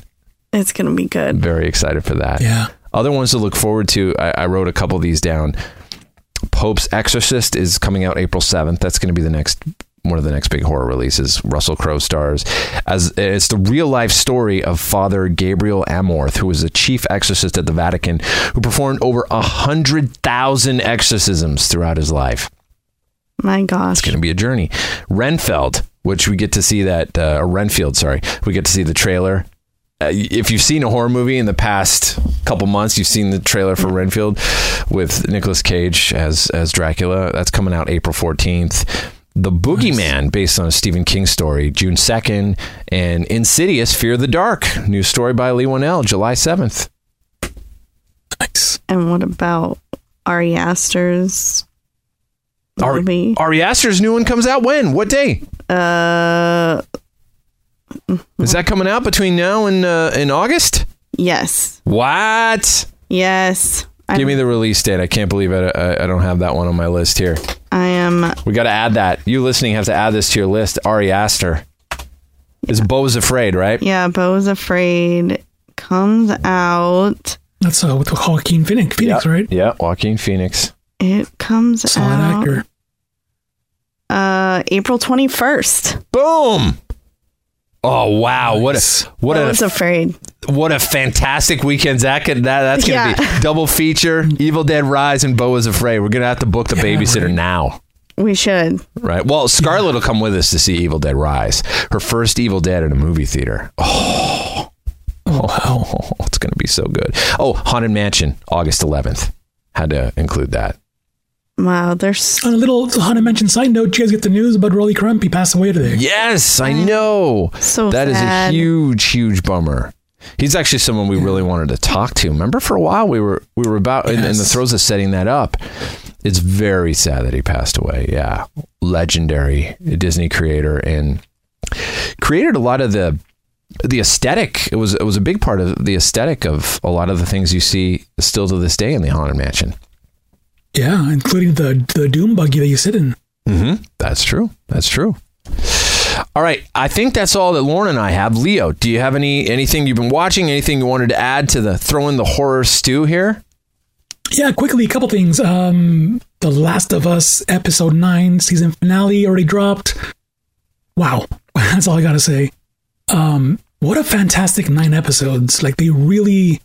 It's gonna be good. I'm very excited for that. Yeah. Other ones to look forward to, I, I wrote a couple of these down. Pope's Exorcist is coming out April seventh. That's gonna be the next one of the next big horror releases. Russell Crowe stars as it's the real life story of Father Gabriel Amorth, who was the chief exorcist at the Vatican, who performed over a hundred thousand exorcisms throughout his life. My gosh, it's going to be a journey. Renfield, which we get to see that uh, Renfield, sorry, we get to see the trailer. Uh, if you've seen a horror movie in the past couple months, you've seen the trailer for Renfield with Nicolas Cage as as Dracula. That's coming out April fourteenth. The Boogeyman, based on a Stephen King story, June second, and Insidious, Fear the Dark, new story by Lee Whannell, July seventh. Nice. And what about Ari Aster's movie? Ari, Ari Aster's new one comes out when? What day? Uh, is that coming out between now and uh, in August? Yes. What? Yes. Give I'm, me the release date. I can't believe I, I, I don't have that one on my list here. I am. We got to add that. You listening have to add this to your list. Ari Aster. Is yeah. Beau Is Afraid, right? Yeah, Beau Is Afraid comes out. That's uh, with Joaquin Phoenix, Phoenix, yeah. right? Yeah, Joaquin Phoenix. It comes Solid out. Actor. Uh, April twenty-first. Boom. Oh, wow. Nice. What a, what I was a, afraid. What a fantastic weekend. That could, that, that's going to yeah. be double feature. Evil Dead Rise and Beau Is Afraid. We're going to have to book the yeah, babysitter right. now. We should. Right. Well, Scarlett yeah. will come with us to see Evil Dead Rise. Her first Evil Dead in a movie theater. Oh, oh, oh it's going to be so good. Oh, Haunted Mansion, August eleventh. Had to include that. Wow, there's... On a little Haunted Mansion side note, did you guys get the news about Rolly Crump? He passed away today. Yes, I know. So That sad. is a huge, huge bummer. He's actually someone we really wanted to talk to. Remember for a while we were we were about yes. in, in the throes of setting that up. It's very sad that he passed away. Yeah. Legendary Disney creator and created a lot of the the aesthetic. It was it was a big part of the aesthetic of a lot of the things you see still to this day in the Haunted Mansion. Yeah, including the the doom buggy that you sit in. Mm-hmm. That's true. That's true. All right. I think that's all that Lauren and I have. Leo, do you have any anything you've been watching? Anything you wanted to add to the throw in the horror stew here? Yeah, quickly, a couple things. Um, The Last of Us episode nine season finale already dropped. Wow, that's all I gotta say. Um, what a fantastic nine episodes! Like they really.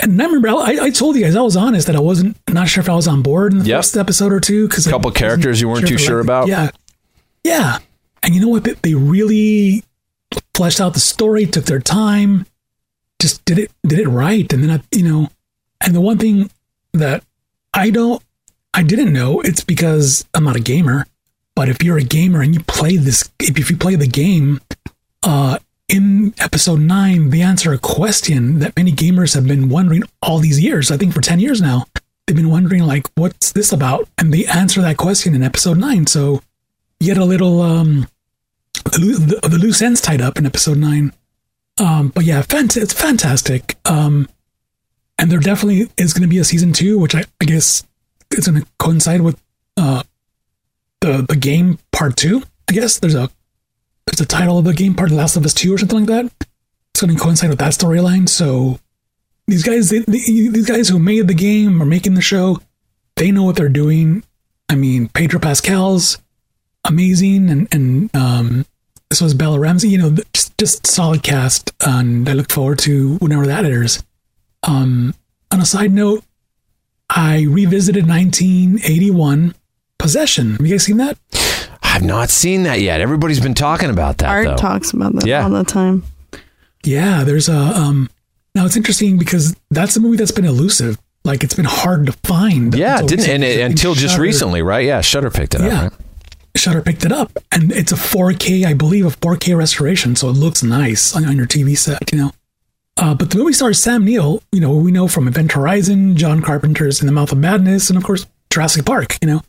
And I remember I, I told you guys I was honest that I wasn't not sure if I was on board in the yep. first episode or two because a couple I characters you weren't sure too sure liked. about. Yeah, yeah. And you know what? They really fleshed out the story, took their time, just did it did it right. And then I, you know, and the one thing that I don't I didn't know it's because I'm not a gamer. But if you're a gamer and you play this, if you play the game, uh. in episode nine, they answer a question that many gamers have been wondering all these years. I think for ten years now, they've been wondering, like, what's this about? And they answer that question in episode nine. So you get a little um, the, the loose ends tied up in episode nine. Um, but yeah, fant- it's fantastic. Um, and there definitely is going to be a season two, which I, I guess is going to coincide with uh, the, the game part two. I guess there's a It's the title of the game part, Last of Us two or something like that. It's going to coincide with that storyline. So these guys, they, they, these guys who made the game or making the show, they know what they're doing. I mean, Pedro Pascal's amazing, and and um, this was Bella Ramsey. You know, just just solid cast, and I look forward to whenever that airs. Um, on a side note, I revisited nineteen eighty-one Possession. Have you guys seen that? I've not seen that yet. Everybody's been talking about that. Art though. talks about that yeah. all the time. Yeah, there's a. Um, now it's interesting because that's a movie that's been elusive. Like it's been hard to find. Yeah, it didn't and, and until Shudder, just recently, right? Yeah, Shudder picked it yeah, up. Right? Shudder picked it up, and it's a four K, I believe, a four K restoration, so it looks nice on, on your T V set, you know. Uh, but the movie stars Sam Neill, you know, we know from Event Horizon, John Carpenter's In the Mouth of Madness, and of course Jurassic Park, you know.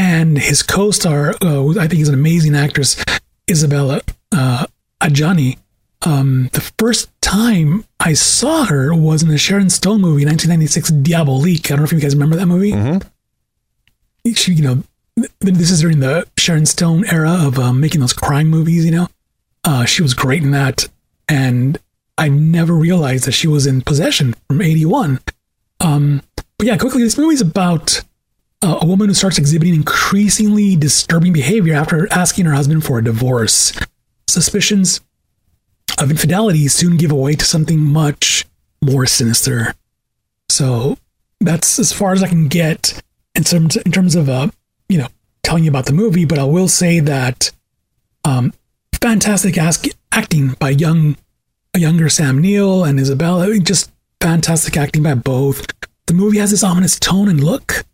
And his co-star, uh, I think, is an amazing actress, Isabella uh, Adjani. Um, the first time I saw her was in the Sharon Stone movie, nineteen ninety-six, Diabolique. I don't know if you guys remember that movie. Mm-hmm. She, you know, this is during the Sharon Stone era of um, making those crime movies. You know, uh, she was great in that, and I never realized that she was in Possession from eighty-one. Um, but yeah, quickly, this movie's about. Uh, a woman who starts exhibiting increasingly disturbing behavior after asking her husband for a divorce. Suspicions of infidelity soon give way to something much more sinister. So that's as far as I can get in terms in terms of uh, you know, telling you about the movie. But I will say that um, fantastic ask, acting by young a younger Sam Neill and Isabella. Just fantastic acting by both. The movie has this ominous tone and look.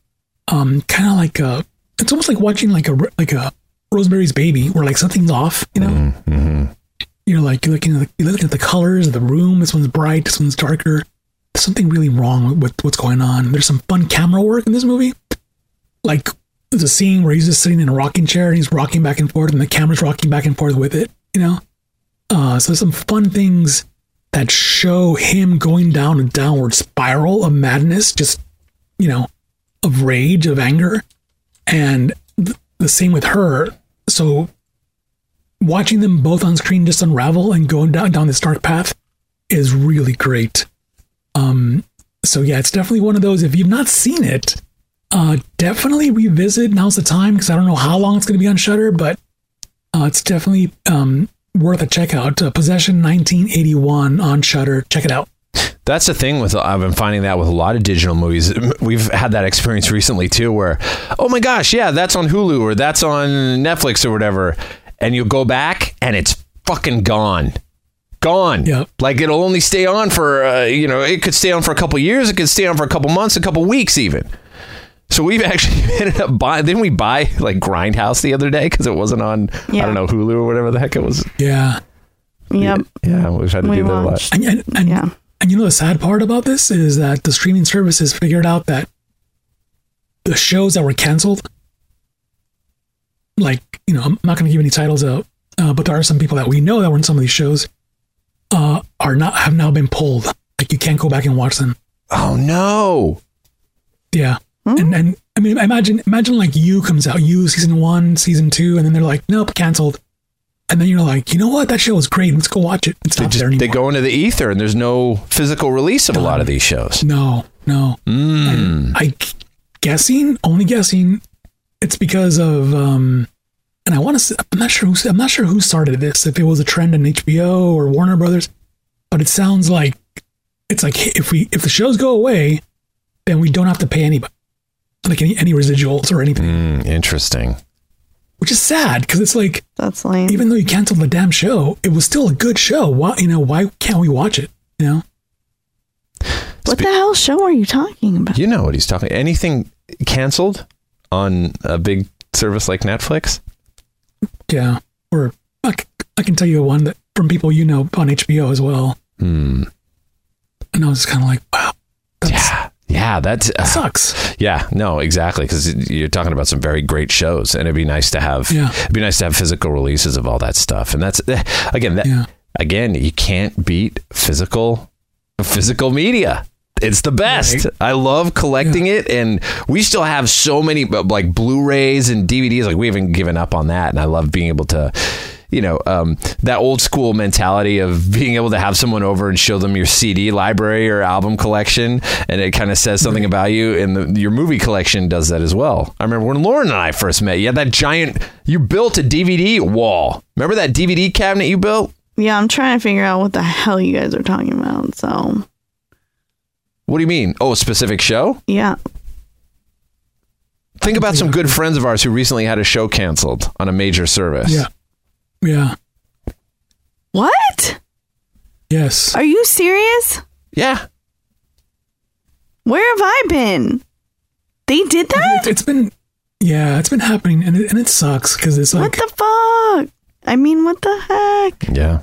Um, kind of like a, it's almost like watching like a like a Rosemary's Baby, where like something's off, you know. Mm-hmm. You're like you're looking at the, you're looking at the colors of the room. This one's bright, this one's darker. There's something really wrong with what's going on. There's some fun camera work in this movie. Like there's a scene where he's just sitting in a rocking chair and he's rocking back and forth and the camera's rocking back and forth with it, you know? Uh, so there's some fun things that show him going down a downward spiral of madness, just, you know, of rage, of anger. And th- the same with her. So watching them both on screen just unravel and going down, down this dark path is really great. Um, so yeah, it's definitely one of those, if you've not seen it, uh, definitely revisit. Now's the time, because I don't know how long it's going to be on Shudder, but uh, it's definitely um, worth a check out. Uh, Possession nineteen eighty-one on Shudder. Check it out. That's the thing with, I've been finding that with a lot of digital movies. We've had that experience recently too, where, oh my gosh, yeah, that's on Hulu or that's on Netflix or whatever. And you go back and it's fucking gone. Gone. Yep. Like it'll only stay on for, uh, you know, it could stay on for a couple years. It could stay on for a couple months, a couple weeks even. So we've actually ended up buying, didn't we buy like Grindhouse the other day? Because it wasn't on, yeah. I don't know, Hulu or whatever the heck it was. Yeah. Yep. Yeah. We've had to we do watched. that a lot. And, and, and, yeah. And you know, the sad part about this is that the streaming services figured out that the shows that were canceled, like, you know, I'm not going to give any titles out, uh, but there are some people that we know that were in some of these shows uh, are not, have now been pulled. Like you can't go back and watch them. Oh no. Yeah. Hmm? And and I mean, imagine, imagine like You comes out, You season one, season two, and then they're like, nope, canceled. And then you're like, you know what? That show was great. Let's go watch it. It's they not just, there anymore. They go into the ether and there's no physical release of Done. a lot of these shows. No, no. Mm. I guessing, only guessing it's because of, um, and I want to, I'm not sure, who, I'm not sure who started this, if it was a trend on H B O or Warner Brothers, but it sounds like it's like, if we, if the shows go away, then we don't have to pay anybody, like any, any residuals or anything. Mm, interesting. Which is sad, because it's like, that's lame. Even though you canceled the damn show, it was still a good show. Why, you know, why can't we watch it? You know, what Spe- the hell show are you talking about? You know what he's talking. Anything canceled on a big service like Netflix? Yeah, or I, c- I can tell you one that from people you know on H B O as well. Mm. And I was kind of like, wow, that's, yeah. Yeah, that's, that sucks. Uh, yeah, no, exactly. Because you're talking about some very great shows, and it'd be nice to have. Yeah. It'd be nice to have physical releases of all that stuff. And that's uh, again, that, yeah. again, you can't beat physical, physical media. It's the best. Right. I love collecting yeah. it, and we still have so many like Blu-rays and D V Ds. Like we haven't given up on that, and I love being able to. You know, um, that old school mentality of being able to have someone over and show them your C D library or album collection. And it kind of says something mm-hmm. about you. And the, your movie collection does that as well. I remember when Lauren and I first met, you had that giant, you built a D V D wall. Remember that D V D cabinet you built? Yeah, I'm trying to figure out what the hell you guys are talking about. So. What do you mean? Oh, a specific show? Yeah. Think about some good friends of ours who recently had a show canceled on a major service. Yeah. Yeah. What? Yes. Are you serious? Yeah. Where have I been? They did that? It's, it's been, yeah, it's been happening, and it, and it sucks because it's like, what the fuck? I mean, what the heck? Yeah.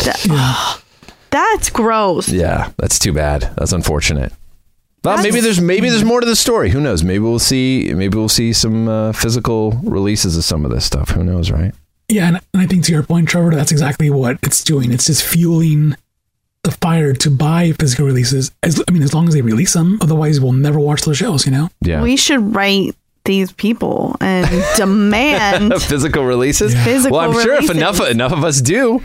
That, yeah. That's gross. Yeah, that's too bad. That's unfortunate. Well, maybe there's maybe there's more to the story. Who knows? Maybe we'll see. Maybe we'll see some uh, physical releases of some of this stuff. Who knows, right? Yeah, and, and I think to your point, Trevor, that's exactly what it's doing. It's just fueling the fire to buy physical releases. As I mean, as long as they release them, otherwise we'll never watch those shows. You know? Yeah. We should write these people and demand physical releases. Yeah. Physical. Well, I'm sure releases. if enough enough of us do,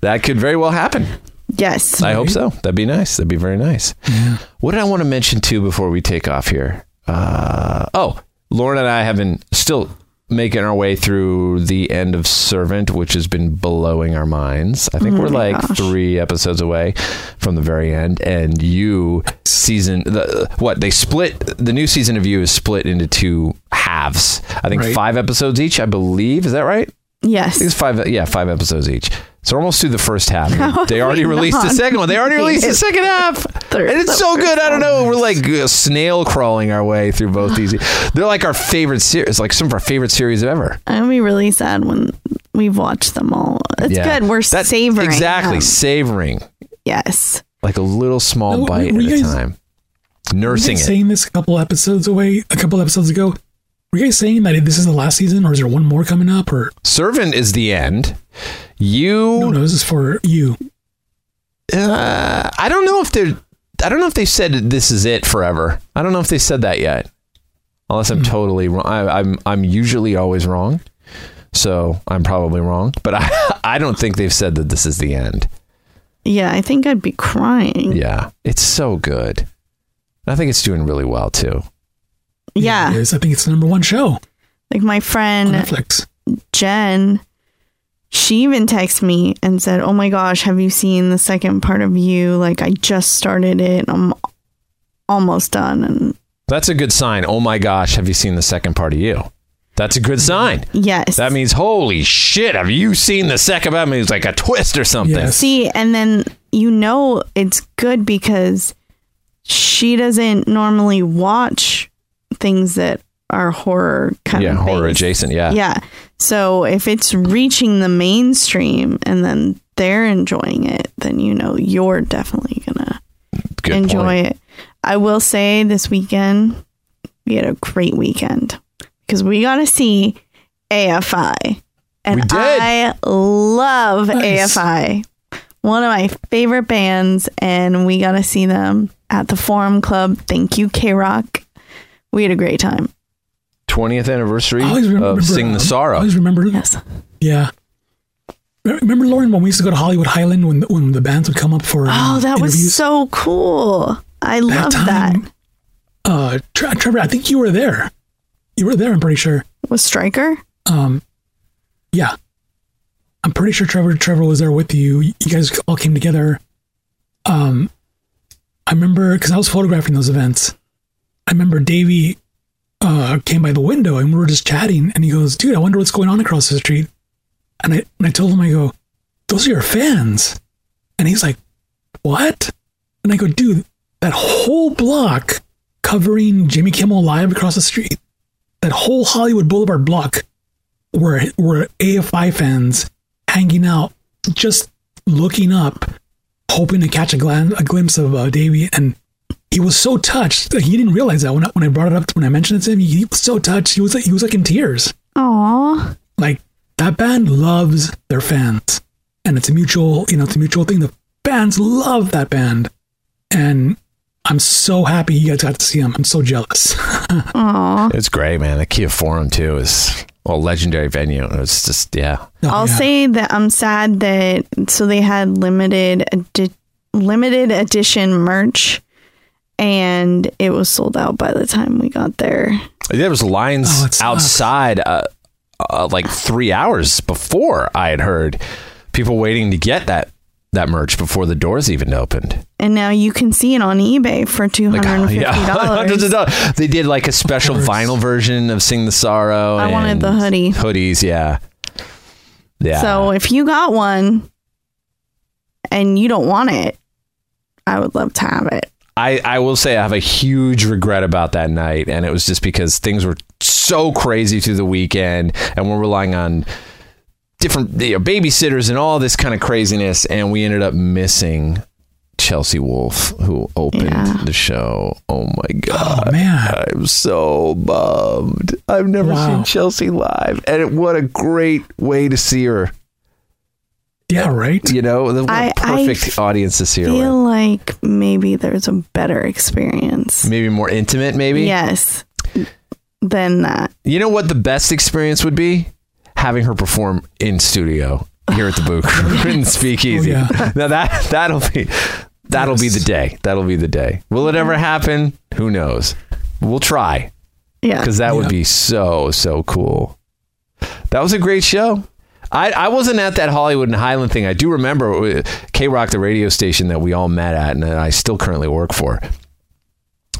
that could very well happen. Yes. I hope so. That'd be nice. That'd be very nice. Yeah. What did I want to mention too before we take off here? Uh, oh, Lauren and I have been still making our way through the end of Servant, which has been blowing our minds. I think oh we're like gosh. three episodes away from the very end. And You season, the, what they split, the new season of You is split into two halves. I think right. five episodes each, I believe. Is that right? Yes. I think it's five. Yeah. Five episodes each. So we're almost through the first half. No, they already released not. the second one. They already released the second half. And it's so good. I don't know. We're like uh, snail crawling our way through both these. They're like our favorite series, like some of our favorite series ever. I'm going to be really sad when we've watched them all. It's yeah. good. We're That's savoring. Exactly. Them. Savoring. Yes. Like a little small no, bite at guys, a time. Nursing it. I was saying this a couple episodes away, a couple episodes ago. Were you guys saying that this is the last season, or is there one more coming up? Or Servant is the end. You no, no, this is for you. Uh, I don't know if they're. I don't know if they said this is it forever. I don't know if they said that yet. Unless I'm mm. totally wrong. I, I'm I'm usually always wrong, so I'm probably wrong. But I I don't think they've said that this is the end. Yeah, I think I'd be crying. Yeah, it's so good. I think it's doing really well too. Yeah, yeah it is. I think it's the number one show. Like my friend on Netflix, Jen, she even texted me and said, "Oh my gosh, have you seen the second part of You? Like I just started it. I'm almost done." And that's a good sign. Oh my gosh, have you seen the second part of You? That's a good sign. Yes. That means, holy shit, have you seen the second part? I mean, it's like a twist or something. Yes. See, and then you know it's good because she doesn't normally watch things that are horror kind yeah, of horror based. adjacent, yeah. Yeah. So if it's reaching the mainstream and then they're enjoying it, then you know you're definitely going to enjoy point. it. I will say this weekend, we had a great weekend. Because we got to see A F I. And I love nice. A F I. One of my favorite bands. And we got to see them at the Forum Club. Thank you, K-Rock. We had a great time. twentieth anniversary of Sing the Sorrow. I always remember. Yes. Yeah. Remember, Lauren, when we used to go to Hollywood Highland when, when the bands would come up for interviews? Oh, that interviews? was so cool. I love that. Uh, Trevor, I think you were there. You were there, I'm pretty sure. Was Stryker? Um, yeah. I'm pretty sure Trevor Trevor was there with you. You guys all came together. Um, I remember, because I was photographing those events, I remember Davey uh, came by the window and we were just chatting and he goes, "Dude, I wonder what's going on across the street." And I, and I told him, I go, "Those are your fans." And he's like, "What?" And I go, "Dude, that whole block covering Jimmy Kimmel Live across the street. That whole Hollywood Boulevard block were were A F I fans hanging out, just looking up, hoping to catch a, glam, a glimpse of uh, Davey." And he was so touched. He didn't realize that when I, when I brought it up, when I mentioned it to him, he, he was so touched. He was like, he was like in tears. Aww. Like that band loves their fans, and it's a mutual, you know, it's a mutual thing. The fans love that band, and I'm so happy you guys got to see him. I'm so jealous. Aww. It's great, man. The Kia Forum, too, is a legendary venue. It's just, yeah. Oh, I'll yeah. say that I'm sad that, so they had limited, adi- limited edition merch, and it was sold out by the time we got there. There was lines oh, outside uh, uh, like three hours before I had heard people waiting to get that. that merch before the doors even opened. And now you can see it on eBay for two hundred fifty dollars. Like, yeah. They did like a special vinyl version of Sing the Sorrow. I wanted the hoodie. Hoodies, yeah. Yeah. So if you got one and you don't want it, I would love to have it. I, I will say I have a huge regret about that night, and it was just because things were so crazy through the weekend and we're relying on different you know, babysitters and all this kind of craziness, and we ended up missing Chelsea Wolfe, who opened yeah. the show. Oh my god! Oh man, I'm so bummed. I've never wow. seen Chelsea live, and it, what a great way to see her. Yeah, right. You know, the I, perfect I audience to see her. I feel like maybe there's a better experience, maybe more intimate, maybe yes, than that. You know what the best experience would be? Having her perform in studio here at the Boo Crew in Speakeasy. Oh, yeah. Now that that'll be that'll yes. be the day. That'll be the day. Will it ever happen? Who knows? We'll try. Yeah, because that yeah. would be so so cool. That was a great show. I I wasn't at that Hollywood and Highland thing. I do remember K-Rock, the radio station that we all met at, and that I still currently work for,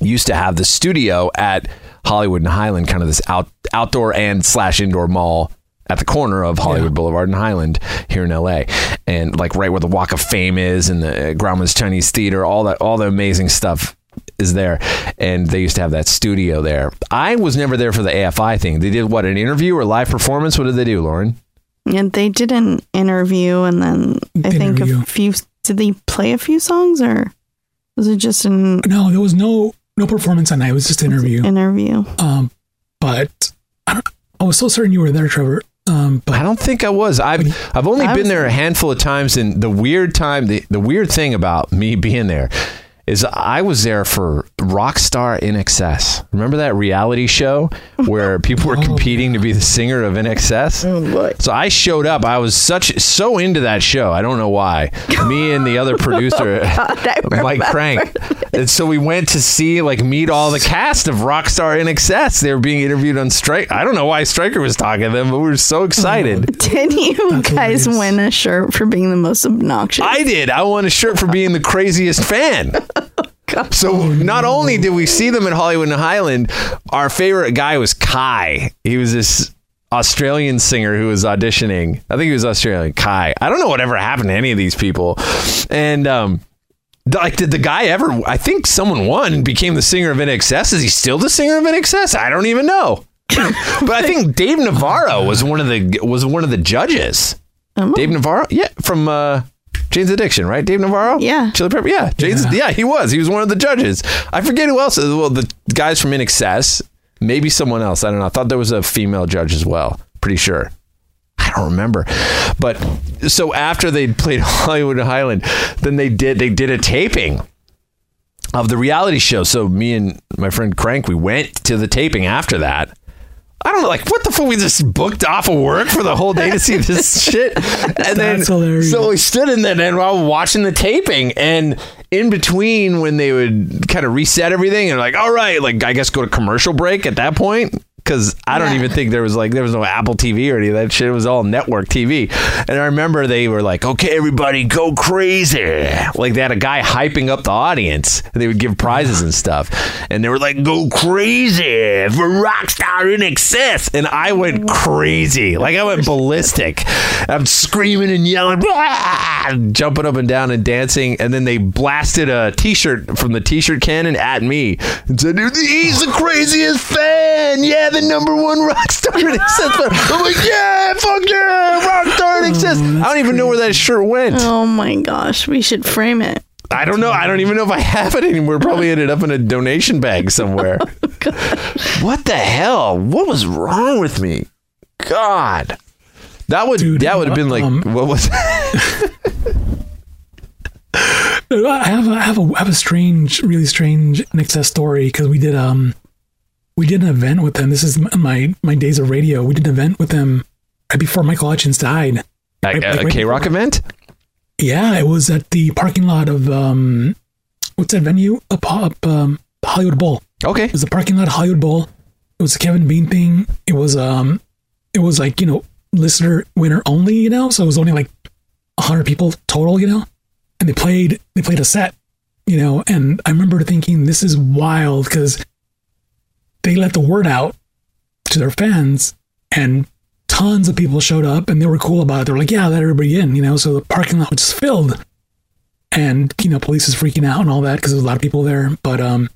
used to have the studio at Hollywood and Highland, kind of this out outdoor and slash indoor mall at the corner of Hollywood yeah. Boulevard and Highland here in L A, and like right where the Walk of Fame is and the Grauman's Chinese Theater, all that, all the amazing stuff is there. And they used to have that studio there. I was never there for the A F I thing. They did what, an interview or live performance? What did they do, Lauren? And they did an interview, and then I the think interview. a few. Did they play a few songs, or was it just an? No, there was no no performance that night. It was just an interview. Interview. Um, but I was so certain you were there, Trevor. Um, but I don't think I was. I've you, I've only I been there a handful of times, and the weird time, the, the weird thing about me being there is I was there for Rockstar N X S. Remember that reality show where people were competing oh, to be the singer of N X S? Oh, so I showed up. I was such so into that show. I don't know why. Me and the other producer, oh, God, Mike Frank. And so we went to see, like, meet all the cast of Rockstar N X S. They were being interviewed on Stryker. I don't know why Stryker was talking to them, but we were so excited. Didn't you That's guys hilarious. win a shirt for being the most obnoxious? I did. I won a shirt for being the craziest fan. God. So not only did we see them at Hollywood Highland, our favorite guy was Kai. He was this Australian singer who was auditioning. I think he was Australian. Kai. I don't know whatever happened to any of these people. And um, like, did the guy ever? I think someone won and became the singer of N X S. Is he still the singer of N X S? I don't even know. But I think Dave Navarro was one of the was one of the judges. Um, Dave Navarro, yeah, from. Uh, Jane's Addiction, right? Dave Navarro? Yeah. Chili Pepper? Yeah. Jane's, yeah. yeah, he was. He was one of the judges. I forget who else. Well, the guys from N X S, maybe someone else. I don't know. I thought there was a female judge as well. Pretty sure. I don't remember. But so after they played Hollywood Highland, then they did they did a taping of the reality show. So me and my friend Crank, we went to the taping after that. I don't know, like, what the fuck? We just booked off of work for the whole day to see this shit. And That's then, hilarious. so we stood in there and while watching the taping, and in between when they would kind of reset everything and like, all right, like, I guess go to commercial break at that point. Cause I don't yeah. even think there was like, there was no Apple T V or any of that shit. It was all network T V. And I remember they were like, okay, everybody go crazy. Like they had a guy hyping up the audience. They would give prizes and stuff. And they were like, go crazy for Rockstar N X S. And I went crazy. Like I went ballistic. I'm screaming and yelling, blah! Jumping up and down and dancing. And then they blasted a t-shirt from the t-shirt cannon at me and said, he's the craziest fan. Yeah. The number one rock star in excess. I'm like, yeah, fuck yeah, rock star in excess. Oh, I don't even know where that shirt went. Oh my gosh, we should frame it. I don't know. I don't even know if I have it anymore. Probably ended up in a donation bag somewhere. Oh, what the hell? What was wrong with me? God, that would Dude, that would have been like um, what was? I have a, I have a I have a strange, really strange in excess story because we did um. We did an event with them. This is my my days of radio. We did an event with them right before Michael Hutchins died. Right, a, like a right K-Rock before. event? Yeah, it was at the parking lot of, um, what's that venue? Up, up um, Hollywood Bowl. Okay. It was the parking lot of Hollywood Bowl. It was a Kevin Bean thing. It was, um, it was like, you know, listener winner only, you know? So it was only like one hundred people total, you know? And they played, they played a set, you know? And I remember thinking, this is wild because they let the word out to their fans and tons of people showed up and they were cool about it. They were like, yeah, let everybody in, you know? So the parking lot was filled and, you know, police is freaking out and all that because there's a lot of people there. But, um,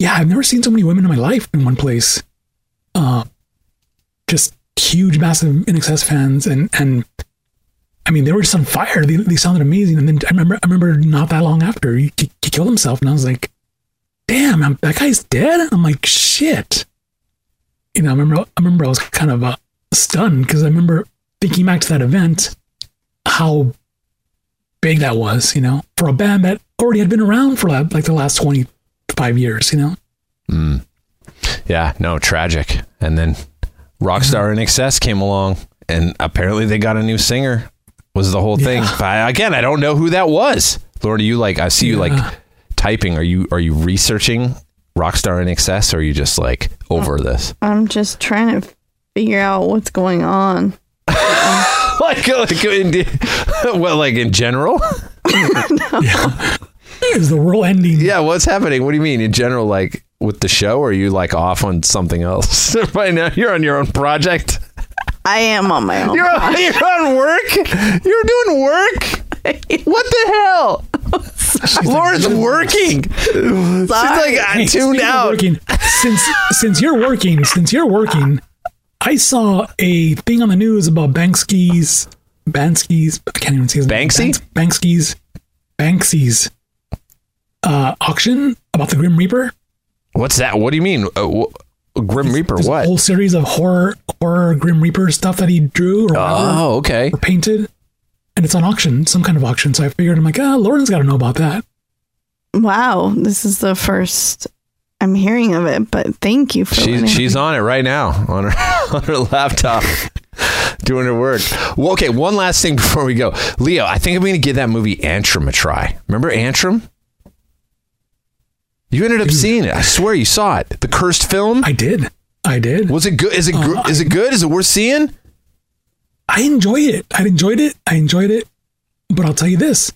yeah, I've never seen so many women in my life in one place. Uh, just huge, massive N X S fans. And, and I mean, they were just on fire. They, they sounded amazing. And then I remember, I remember not that long after he, he killed himself and I was like, damn, I'm, that guy's dead? I'm like, shit. You know, I remember I remember I was kind of uh, stunned because I remember thinking back to that event, how big that was, you know, for a band that already had been around for like the last twenty-five years, you know? Mm. Yeah, no, tragic. And then Rockstar yeah. N X S came along and apparently they got a new singer was the whole yeah. thing. But again, I don't know who that was. Lord, are you like, I see you yeah. like... typing are you are you researching Rockstar N X S or are you just like over this? I'm just trying to figure out what's going on. like, like in, well like in general no. yeah. Is the world ending? Yeah, what's happening? What do you mean in general, like with the show, or are you like off on something else? Right now you're on your own project. I am on my own. You're on, you're on work. You're doing work. What the hell? Laura's like, working. She's like, I hey, tuned out. Working, since since you're working, since you're working, I saw a thing on the news about Bansky's Bansky's. I can't even see his Banksy? name. Bansky's Banksy's uh, auction about the Grim Reaper. What's that? What do you mean? Uh, wh- Grim Reaper, there's what? A whole series of horror, horror Grim Reaper stuff that he drew or, oh, okay. or painted. And it's on auction, some kind of auction. So I figured, I'm like, ah, oh, Lauren's got to know about that. Wow. This is the first I'm hearing of it, but thank you for She's, she's on it right now on her, on her laptop. Doing her work. Well, okay, one last thing before we go. Leo, I think I'm going to give that movie Antrim a try. Remember Antrim? You ended up seeing it. I swear you saw it. The cursed film? I did. I did. Was it good? Is it, uh, gr- is it good? Is it worth seeing? I enjoy it. I enjoyed it. I enjoyed it. But I'll tell you this.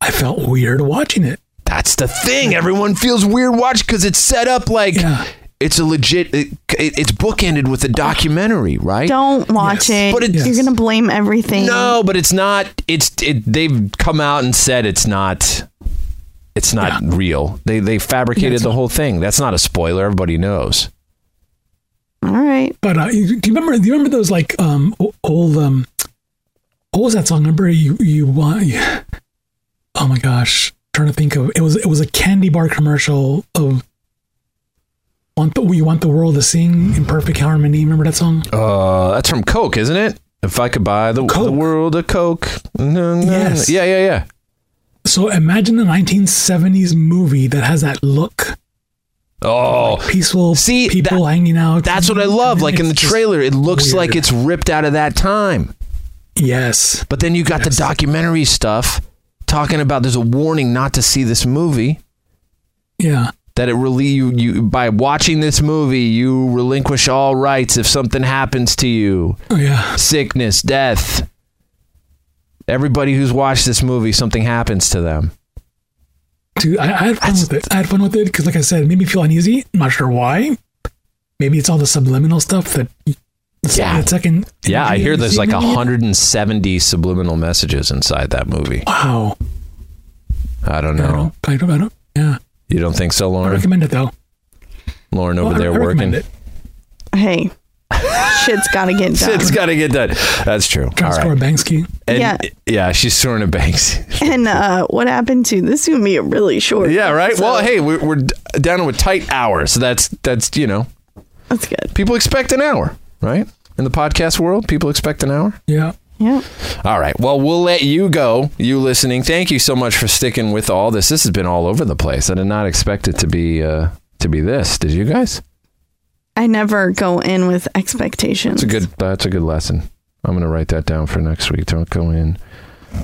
I felt weird watching it. That's the thing. Everyone feels weird watching because it's set up like... Yeah. It's a legit, it, it's bookended with a documentary, right? Don't watch yes. it. But it yes. You're going to blame everything. No, but it's not, it's, it, they've come out and said it's not, it's not yeah. real. They they fabricated yeah, the whole thing. That's not a spoiler. Everybody knows. All right. But uh, do you remember, do you remember those like um, old, um, what was that song? Remember you, you want, yeah. oh my gosh, I'm trying to think of, it was, it was a candy bar commercial of, Want the, you want the world to sing in perfect harmony. Remember that song? Uh, that's from Coke, isn't it? If I could buy the, the world a Coke. No, no, yes. Yeah, yeah, yeah. So imagine a nineteen seventies movie that has that look. Oh. Like peaceful See, people that, hanging out. That's what I love. Like in the trailer, it looks weird. Like it's ripped out of that time. Yes. But then you got yes. the documentary stuff talking about there's a warning not to see this movie. Yeah. That it really you, you by watching this movie you relinquish all rights if something happens to you. Oh yeah. Sickness, death. Everybody who's watched this movie, something happens to them. Dude, I, I had fun That's, with it. I had fun with it because, like I said, it made me feel uneasy. I'm not sure why. Maybe it's all the subliminal stuff that. Yeah. Second. Yeah, I hear there's like one hundred seventy yet? Subliminal messages inside that movie. Wow. I don't know. I don't. I don't, I don't yeah. You don't think so, Lauren? I recommend it, though. Lauren over well, there I working. It. Hey, shit's got to get done. Shit's got to get done. That's true. Trying to score a Banksy. And, yeah. yeah, she's scoring a Banksy. And uh, what happened to this is going to be a really short Yeah, right? So. Well, hey, we're, we're down to a tight hour, so that's, that's you know. That's good. People expect an hour, right? In the podcast world, people expect an hour. Yeah. Yeah. All right. Well, we'll let you go. You listening. Thank you so much for sticking with all this. This has been all over the place. I did not expect it to be uh, to be this. Did you guys? I never go in with expectations. That's a good. That's a good lesson. I'm going to write that down for next week. Don't go in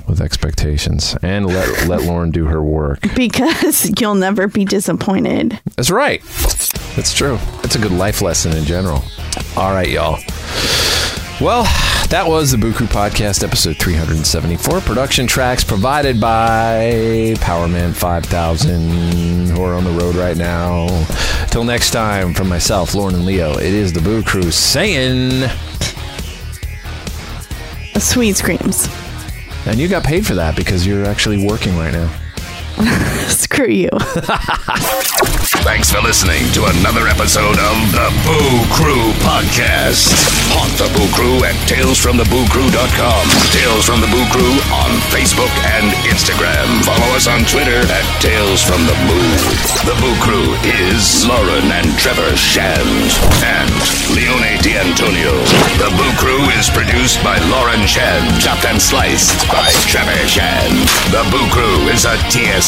with expectations, and let let Lauren do her work because you'll never be disappointed. That's right. That's true. That's a good life lesson in general. All right, y'all. Well, that was the Buku Podcast, episode three hundred seventy-four. Production tracks provided by Powerman five thousand, who are on the road right now. Till next time, from myself, Lauren and Leo, it is the Boo Crew saying... Sweet screams. And you got paid for that because you're actually working right now. Screw you. Thanks for listening to another episode of the Boo Crew Podcast. Haunt the Boo Crew at tales from the boo crew dot com. Tales from the Boo Crew on Facebook and Instagram. Follow us on Twitter at Tales from the Boo. The Boo Crew is Lauren and Trevor Shand and Leone D'Antonio. The Boo Crew is produced by Lauren Shand, chopped and sliced by Trevor Shand. The Boo Crew is a T S